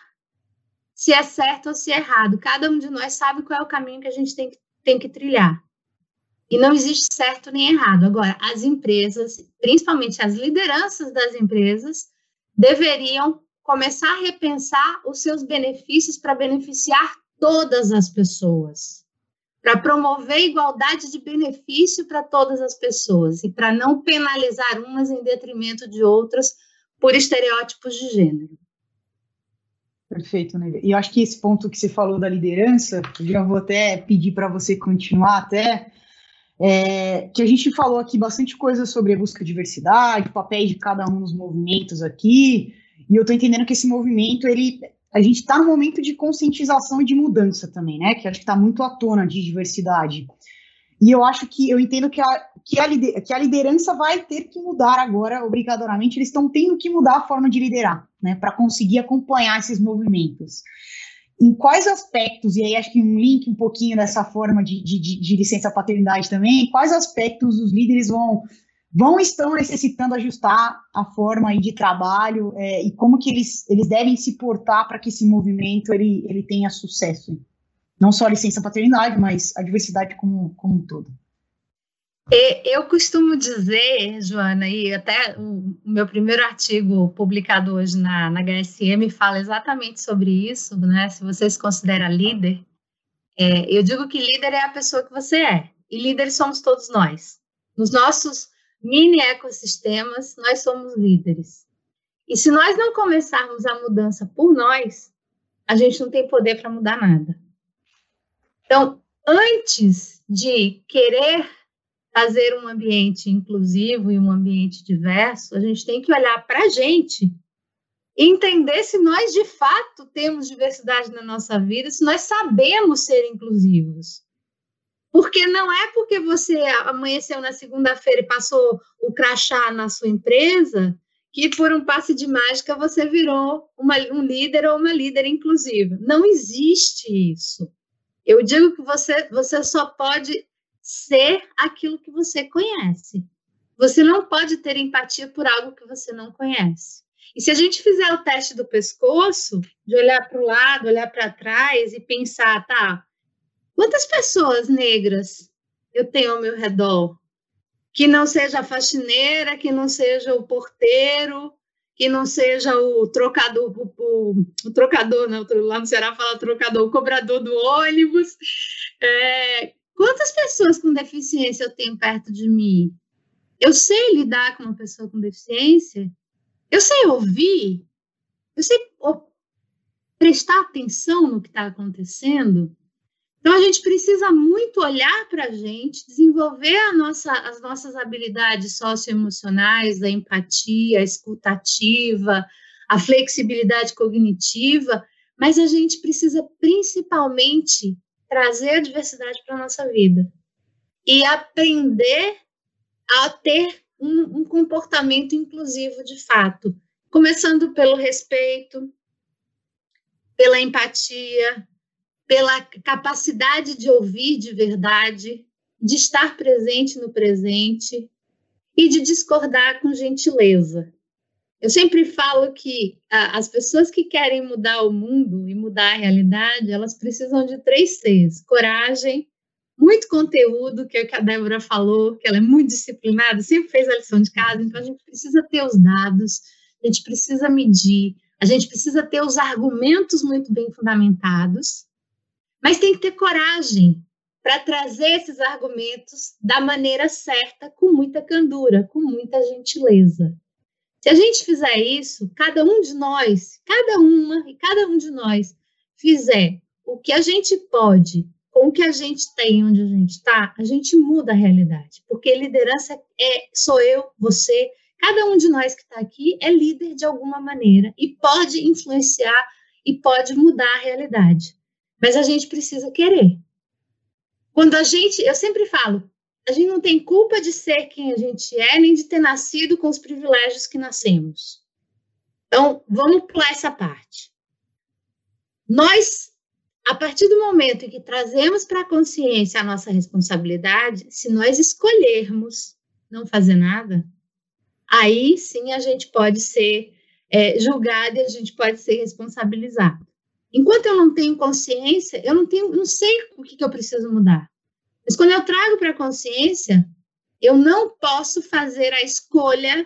se é certo ou se é errado. Cada um de nós sabe qual é o caminho que a gente tem que, tem que trilhar. E não existe certo nem errado. Agora, as empresas, principalmente as lideranças das empresas, deveriam começar a repensar os seus benefícios para beneficiar todas as pessoas. para promover igualdade de benefício para todas as pessoas e para não penalizar umas em detrimento de outras por estereótipos de gênero. Perfeito, Neiva. E eu acho que esse ponto que você falou da liderança, já vou até pedir para você continuar até, é, que a gente falou aqui bastante coisa sobre a busca de diversidade, o papel de cada um nos movimentos aqui, e eu estou entendendo que esse movimento, ele, a gente está num momento de conscientização e de mudança também, né, que acho que está muito à tona de diversidade. E eu acho que, eu entendo que a, que a, lider, que a liderança vai ter que mudar agora, obrigatoriamente, eles estão tendo que mudar a forma de liderar, né, para conseguir acompanhar esses movimentos. Em quais aspectos, e aí acho que um link um pouquinho dessa forma de, de, de licença-paternidade também, quais aspectos os líderes vão, vão estão necessitando ajustar a forma aí de trabalho é, e como que eles, eles devem se portar para que esse movimento ele, ele tenha sucesso? Não só a licença-paternidade, mas a diversidade como, como um todo. Eu costumo dizer, Joana, e até o meu primeiro artigo publicado hoje na, na H S M fala exatamente sobre isso, né? Se você se considera líder, é, eu digo que líder é a pessoa que você é, e líder somos todos nós. Nos nossos mini ecossistemas, nós somos líderes. E se nós não começarmos a mudança por nós, a gente não tem poder para mudar nada. Então, antes de querer fazer um ambiente inclusivo e um ambiente diverso, a gente tem que olhar para a gente e entender se nós, de fato, temos diversidade na nossa vida, se nós sabemos ser inclusivos. Porque não é porque você amanheceu na segunda-feira e passou o crachá na sua empresa que, por um passe de mágica, você virou uma, um líder ou uma líder inclusiva. Não existe isso. Eu digo que você, você só pode ser aquilo que você conhece. Você não pode ter empatia por algo que você não conhece. E se a gente fizer o teste do pescoço, de olhar para o lado, olhar para trás e pensar, tá, quantas pessoas negras eu tenho ao meu redor? Que não seja a faxineira, que não seja o porteiro, que não seja o trocador, o, o, o trocador, não, lá no Ceará fala trocador, o cobrador do ônibus, é... Quantas pessoas com deficiência eu tenho perto de mim? Eu sei lidar com uma pessoa com deficiência? Eu sei ouvir? Eu sei prestar atenção no que está acontecendo? Então, a gente precisa muito olhar para a gente, desenvolver a nossa, as nossas habilidades socioemocionais, a empatia, a escutativa, a flexibilidade cognitiva, mas a gente precisa principalmente trazer a diversidade para a nossa vida e aprender a ter um, um comportamento inclusivo de fato, começando pelo respeito, pela empatia, pela capacidade de ouvir de verdade, de estar presente no presente e de discordar com gentileza. Eu sempre falo que ah, as pessoas que querem mudar o mundo e mudar a realidade, elas precisam de três Cs. Coragem, muito conteúdo, que é o que a Débora falou, que ela é muito disciplinada, sempre fez a lição de casa, então a gente precisa ter os dados, a gente precisa medir, a gente precisa ter os argumentos muito bem fundamentados, mas tem que ter coragem para trazer esses argumentos da maneira certa, com muita candura, com muita gentileza. Se a gente fizer isso, cada um de nós, cada uma e cada um de nós fizer o que a gente pode, com o que a gente tem, onde a gente está, a gente muda a realidade. Porque liderança é sou eu, você, cada um de nós que está aqui é líder de alguma maneira e pode influenciar e pode mudar a realidade. Mas a gente precisa querer. Quando a gente, eu sempre falo, a gente não tem culpa de ser quem a gente é, nem de ter nascido com os privilégios que nascemos. Então, vamos pular essa parte. Nós, a partir do momento em que trazemos para a consciência a nossa responsabilidade, se nós escolhermos não fazer nada, aí sim a gente pode ser é, julgado e a gente pode ser responsabilizado. Enquanto eu não tenho consciência, eu não, tenho, não sei o que, que eu preciso mudar. Mas quando eu trago para a consciência, eu não posso fazer a escolha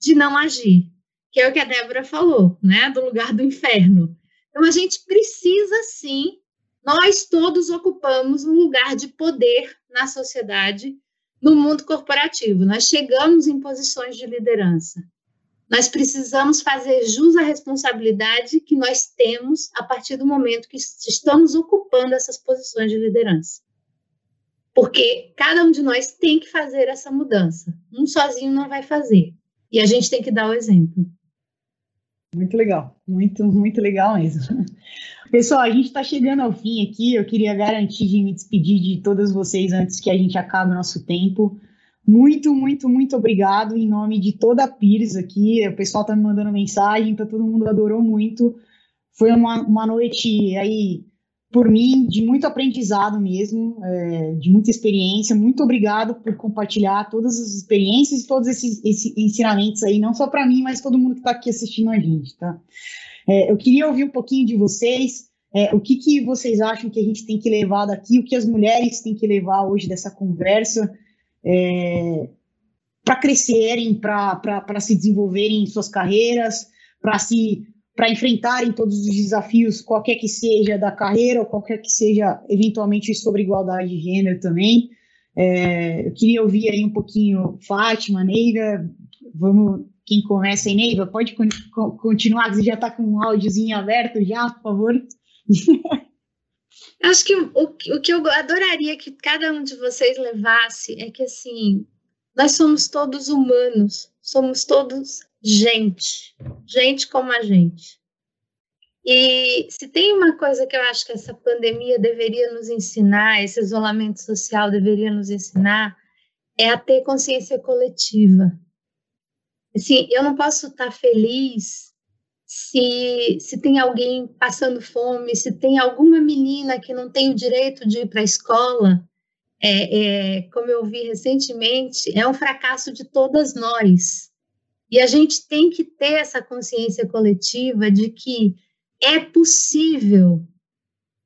de não agir, que é o que a Débora falou, né? Do lugar do inferno. Então, a gente precisa, sim, Nós todos ocupamos um lugar de poder na sociedade, no mundo corporativo. Nós chegamos em posições de liderança. Nós precisamos fazer jus à responsabilidade que nós temos a partir do momento que estamos ocupando essas posições de liderança. Porque cada um de nós tem que fazer essa mudança. Um sozinho não vai fazer. E a gente tem que dar o exemplo. Muito legal. Muito, muito legal mesmo. Pessoal, a gente está chegando ao fim aqui. Eu queria garantir de me despedir de todos vocês antes que a gente acabe o nosso tempo. Muito, muito, muito obrigado em nome de toda a Peers aqui. O pessoal está me mandando mensagem, então todo mundo adorou muito. Foi uma, uma noite aí... por mim, de muito aprendizado mesmo, é, de muita experiência. Muito obrigado por compartilhar todas as experiências e todos esses, esses ensinamentos aí, não só para mim, mas todo mundo que está aqui assistindo a gente, tá? É, eu queria ouvir um pouquinho de vocês, é, o que, que vocês acham que a gente tem que levar daqui, o que as mulheres têm que levar hoje dessa conversa, é, para crescerem, para se desenvolverem em suas carreiras, para se... para enfrentarem todos os desafios, qualquer que seja da carreira ou qualquer que seja, eventualmente, sobre igualdade de gênero também. É, eu queria ouvir aí um pouquinho Fátima, Neiva, vamos, quem começa aí, Neiva, pode con continuar, você já está com um áudiozinho aberto já, por favor. Acho que o, o que eu adoraria que cada um de vocês levasse é que, assim, nós somos todos humanos, somos todos gente, gente como a gente. E se tem uma coisa que eu acho que essa pandemia deveria nos ensinar, esse isolamento social deveria nos ensinar, é a ter consciência coletiva. Assim, eu não posso estar feliz se, se tem alguém passando fome, se tem alguma menina que não tem o direito de ir para a escola, é, é, como eu vi recentemente, é um fracasso de todas nós. E a gente tem que ter essa consciência coletiva de que é possível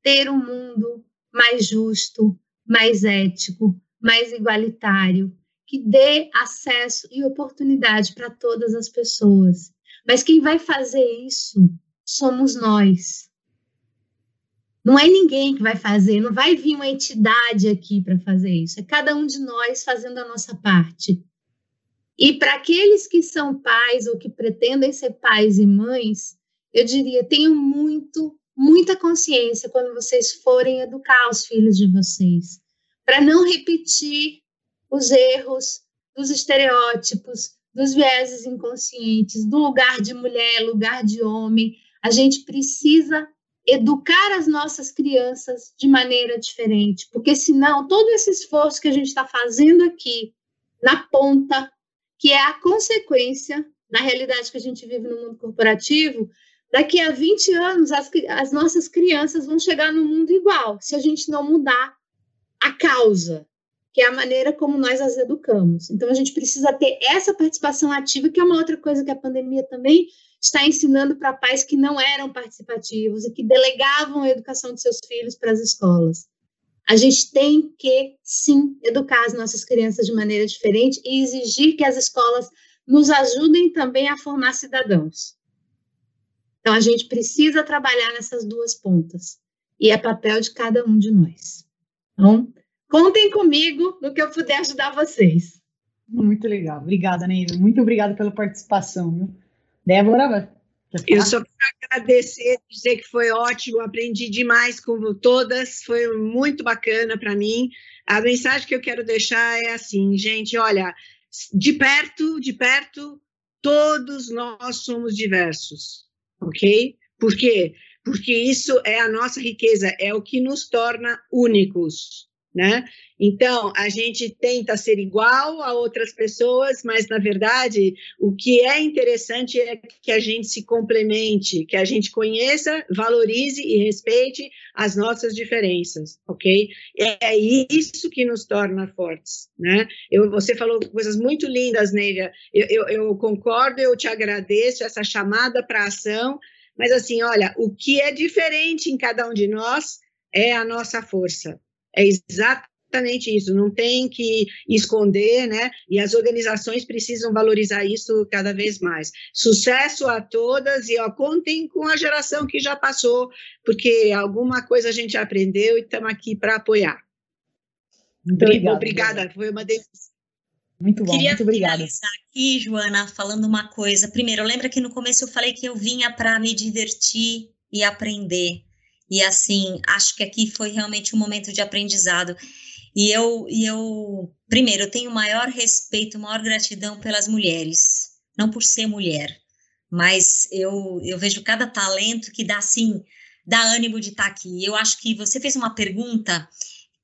ter um mundo mais justo, mais ético, mais igualitário, que dê acesso e oportunidade para todas as pessoas. Mas quem vai fazer isso somos nós. Não é ninguém que vai fazer, não vai vir uma entidade aqui para fazer isso. É cada um de nós fazendo a nossa parte. E para aqueles que são pais ou que pretendem ser pais e mães, eu diria, tenham muito, muita consciência quando vocês forem educar os filhos de vocês, para não repetir os erros, dos estereótipos, dos vieses inconscientes, do lugar de mulher, lugar de homem. A gente precisa educar as nossas crianças de maneira diferente, porque senão todo esse esforço que a gente está fazendo aqui, na ponta, que é a consequência da realidade que a gente vive no mundo corporativo, daqui a vinte anos as, as nossas crianças vão chegar no mundo igual, se a gente não mudar a causa, que é a maneira como nós as educamos. Então, a gente precisa ter essa participação ativa, que é uma outra coisa que a pandemia também está ensinando para pais que não eram participativos e que delegavam a educação de seus filhos para as escolas. A gente tem que, sim, educar as nossas crianças de maneira diferente e exigir que as escolas nos ajudem também a formar cidadãos. Então, a gente precisa trabalhar nessas duas pontas. E é papel de cada um de nós. Então, contem comigo no que eu puder ajudar vocês. Muito legal. Obrigada, Neiva. Muito obrigada pela participação, viu? Débora, eu só quero agradecer, dizer que foi ótimo, aprendi demais com todas, foi muito bacana para mim. A mensagem que eu quero deixar é assim, gente, olha, de perto, de perto, todos nós somos diversos, ok? Por quê? Porque isso é a nossa riqueza, é o que nos torna únicos, né? Então, a gente tenta ser igual a outras pessoas, mas, na verdade, o que é interessante é que a gente se complemente, que a gente conheça, valorize e respeite as nossas diferenças, ok? É isso que nos torna fortes, né? Eu, você falou coisas muito lindas, Neiva, eu, eu, eu concordo, eu te agradeço essa chamada para ação, mas, assim, olha, o que é diferente em cada um de nós é a nossa força. É exatamente isso, não tem que esconder, né? E as organizações precisam valorizar isso cada vez mais. Sucesso a todas e ó, contem com a geração que já passou, porque alguma coisa a gente aprendeu e estamos aqui para apoiar. Muito obrigado, obrigada, foi uma delícia. Muito bom, muito obrigada. Queria finalizar aqui, Joana, falando uma coisa. Primeiro, lembra que no começo eu falei que eu vinha para me divertir e aprender. E assim, acho que aqui foi realmente um momento de aprendizado. E eu, e eu primeiro, eu tenho maior respeito, maior gratidão pelas mulheres. Não por ser mulher, mas eu, eu vejo cada talento que dá, assim, dá ânimo de estar aqui. Eu acho que você fez uma pergunta,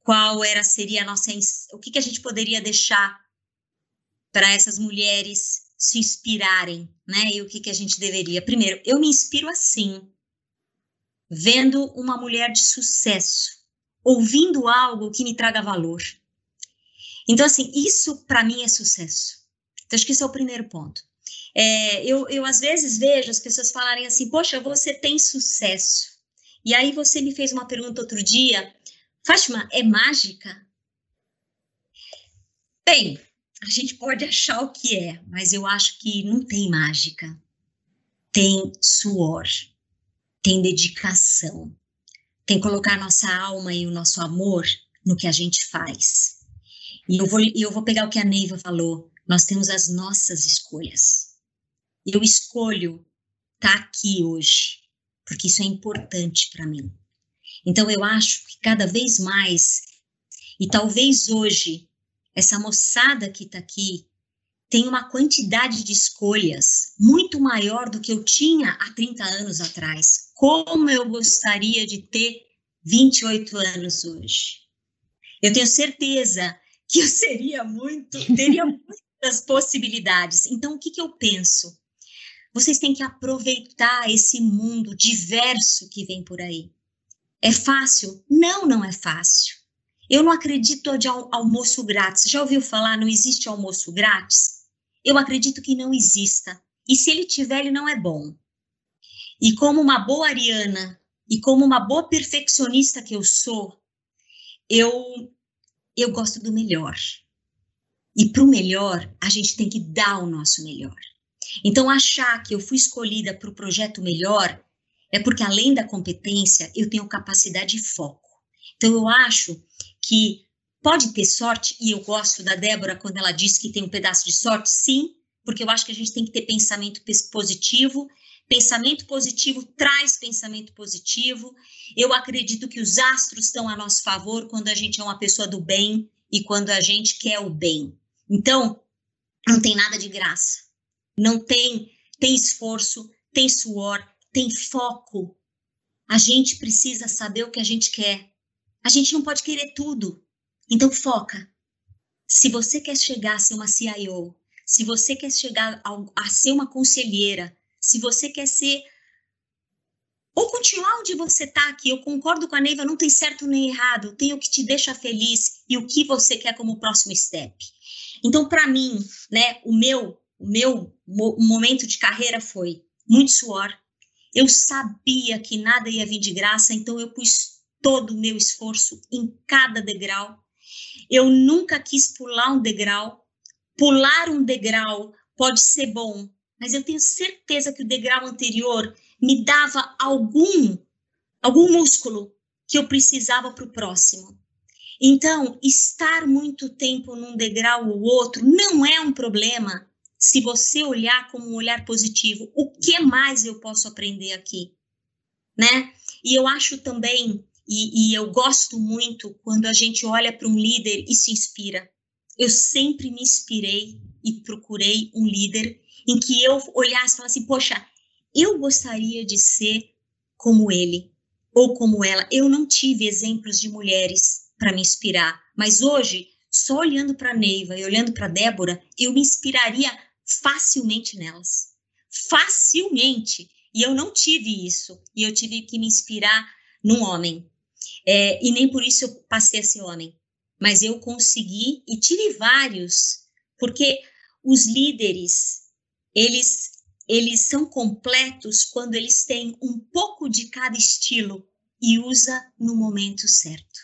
qual era, seria a nossa... O que, que a gente poderia deixar para essas mulheres se inspirarem, né? E o que, que a gente deveria... Primeiro, eu me inspiro assim, vendo uma mulher de sucesso, ouvindo algo que me traga valor. Então, assim, isso para mim é sucesso. Então, acho que esse é o primeiro ponto. É, eu, eu, às vezes, vejo as pessoas falarem assim, poxa, você tem sucesso. E aí você me fez uma pergunta outro dia, Fátima, é mágica? Bem, a gente pode achar o que é, mas eu acho que não tem mágica. Tem suor. Tem dedicação, tem colocar nossa alma e o nosso amor no que a gente faz. E eu vou, eu vou pegar o que a Neiva falou, nós temos as nossas escolhas. Eu escolho estar aqui hoje, porque isso é importante para mim. Então eu acho que cada vez mais, e talvez hoje, essa moçada que está aqui, tem uma quantidade de escolhas muito maior do que eu tinha há trinta anos atrás. Como eu gostaria de ter vinte e oito anos hoje. Eu tenho certeza que eu seria muito, teria muitas possibilidades. Então, o que, que eu penso? Vocês têm que aproveitar esse mundo diverso que vem por aí. É fácil? Não, não é fácil. Eu não acredito de al- almoço grátis. Já ouviu falar, não existe almoço grátis? Eu acredito que não exista. E se ele tiver, ele não é bom. E como uma boa ariana, e como uma boa perfeccionista que eu sou, eu, eu gosto do melhor. E para o melhor, a gente tem que dar o nosso melhor. Então, achar que eu fui escolhida para o projeto melhor é porque, além da competência, eu tenho capacidade e foco. Então, eu acho que... Pode ter sorte, e eu gosto da Débora quando ela diz que tem um pedaço de sorte, sim, porque eu acho que a gente tem que ter pensamento positivo, pensamento positivo traz pensamento positivo, eu acredito que os astros estão a nosso favor quando a gente é uma pessoa do bem e quando a gente quer o bem. Então, não tem nada de graça, não tem, tem esforço, tem suor, tem foco, a gente precisa saber o que a gente quer, a gente não pode querer tudo. Então, foca. Se você quer chegar a ser uma C I O, se você quer chegar a, a ser uma conselheira, se você quer ser... Ou continuar onde você está aqui. Eu concordo com a Neiva, não tem certo nem errado. Tem o que te deixa feliz e o que você quer como próximo step. Então, para mim, né, o meu, o meu mo- momento de carreira foi muito suor. Eu sabia que nada ia vir de graça, então eu pus todo o meu esforço em cada degrau. Eu nunca quis pular um degrau. Pular um degrau pode ser bom, mas eu tenho certeza que o degrau anterior me dava algum, algum músculo que eu precisava para o próximo. Então, estar muito tempo num degrau ou outro não é um problema se você olhar como um olhar positivo. O que mais eu posso aprender aqui? Né? E eu acho também... E, e eu gosto muito quando a gente olha para um líder e se inspira. Eu sempre me inspirei e procurei um líder em que eu olhasse e falasse assim, poxa, eu gostaria de ser como ele ou como ela. Eu não tive exemplos de mulheres para me inspirar, mas hoje, só olhando para a Neiva e olhando para a Débora, eu me inspiraria facilmente nelas. Facilmente. E eu não tive isso. E eu tive que me inspirar num homem. É, e nem por isso eu passei a ser homem, mas eu consegui e tive vários, porque os líderes, eles, eles são completos quando eles têm um pouco de cada estilo e usa no momento certo.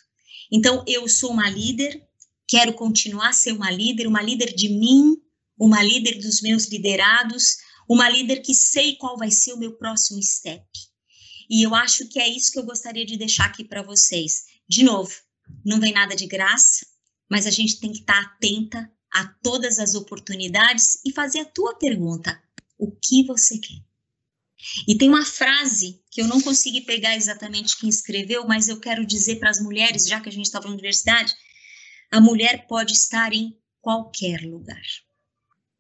Então, eu sou uma líder, quero continuar a ser uma líder, uma líder de mim, uma líder dos meus liderados, uma líder que sei qual vai ser o meu próximo step. E eu acho que é isso que eu gostaria de deixar aqui para vocês. De novo, não vem nada de graça, mas a gente tem que estar atenta a todas as oportunidades e fazer a tua pergunta, o que você quer? E tem uma frase que eu não consegui pegar exatamente quem escreveu, mas eu quero dizer para as mulheres, já que a gente está falando de diversidade, a mulher pode estar em qualquer lugar.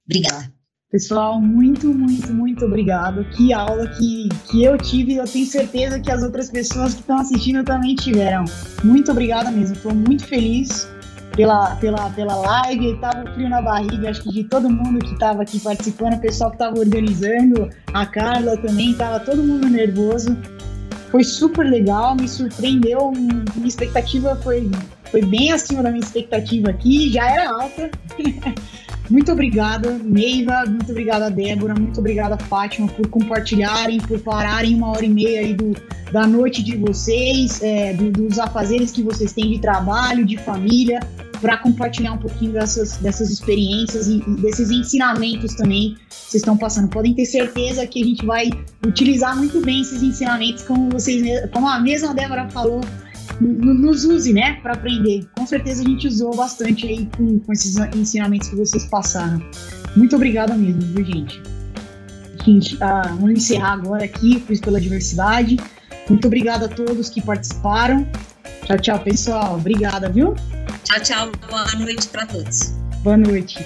Obrigada. Pessoal, muito, muito, muito obrigado. Que aula que, que eu tive, eu tenho certeza que as outras pessoas que estão assistindo também tiveram. Muito obrigada mesmo, estou muito feliz pela, pela, pela live, estava frio na barriga, acho que de todo mundo que estava aqui participando, o pessoal que estava organizando, a Carla também, estava todo mundo nervoso. Foi super legal, me surpreendeu, minha expectativa foi, foi bem acima da minha expectativa aqui, já era alta. Muito obrigada, Neiva, muito obrigada, Débora, muito obrigada, Fátima, por compartilharem, por pararem uma hora e meia aí do, da noite de vocês, é, do, dos afazeres que vocês têm de trabalho, de família, para compartilhar um pouquinho dessas, dessas experiências e, e desses ensinamentos também que vocês estão passando. Podem ter certeza que a gente vai utilizar muito bem esses ensinamentos, como, vocês, como a mesma Débora falou, nos use, né, para aprender. Com certeza a gente usou bastante aí com, com esses ensinamentos que vocês passaram. Muito obrigada mesmo, viu, gente? Gente, ah, vamos encerrar agora aqui, fiz pela diversidade. Muito obrigada a todos que participaram. Tchau, tchau, pessoal. Obrigada, viu? Tchau, tchau. Boa noite para todos. Boa noite.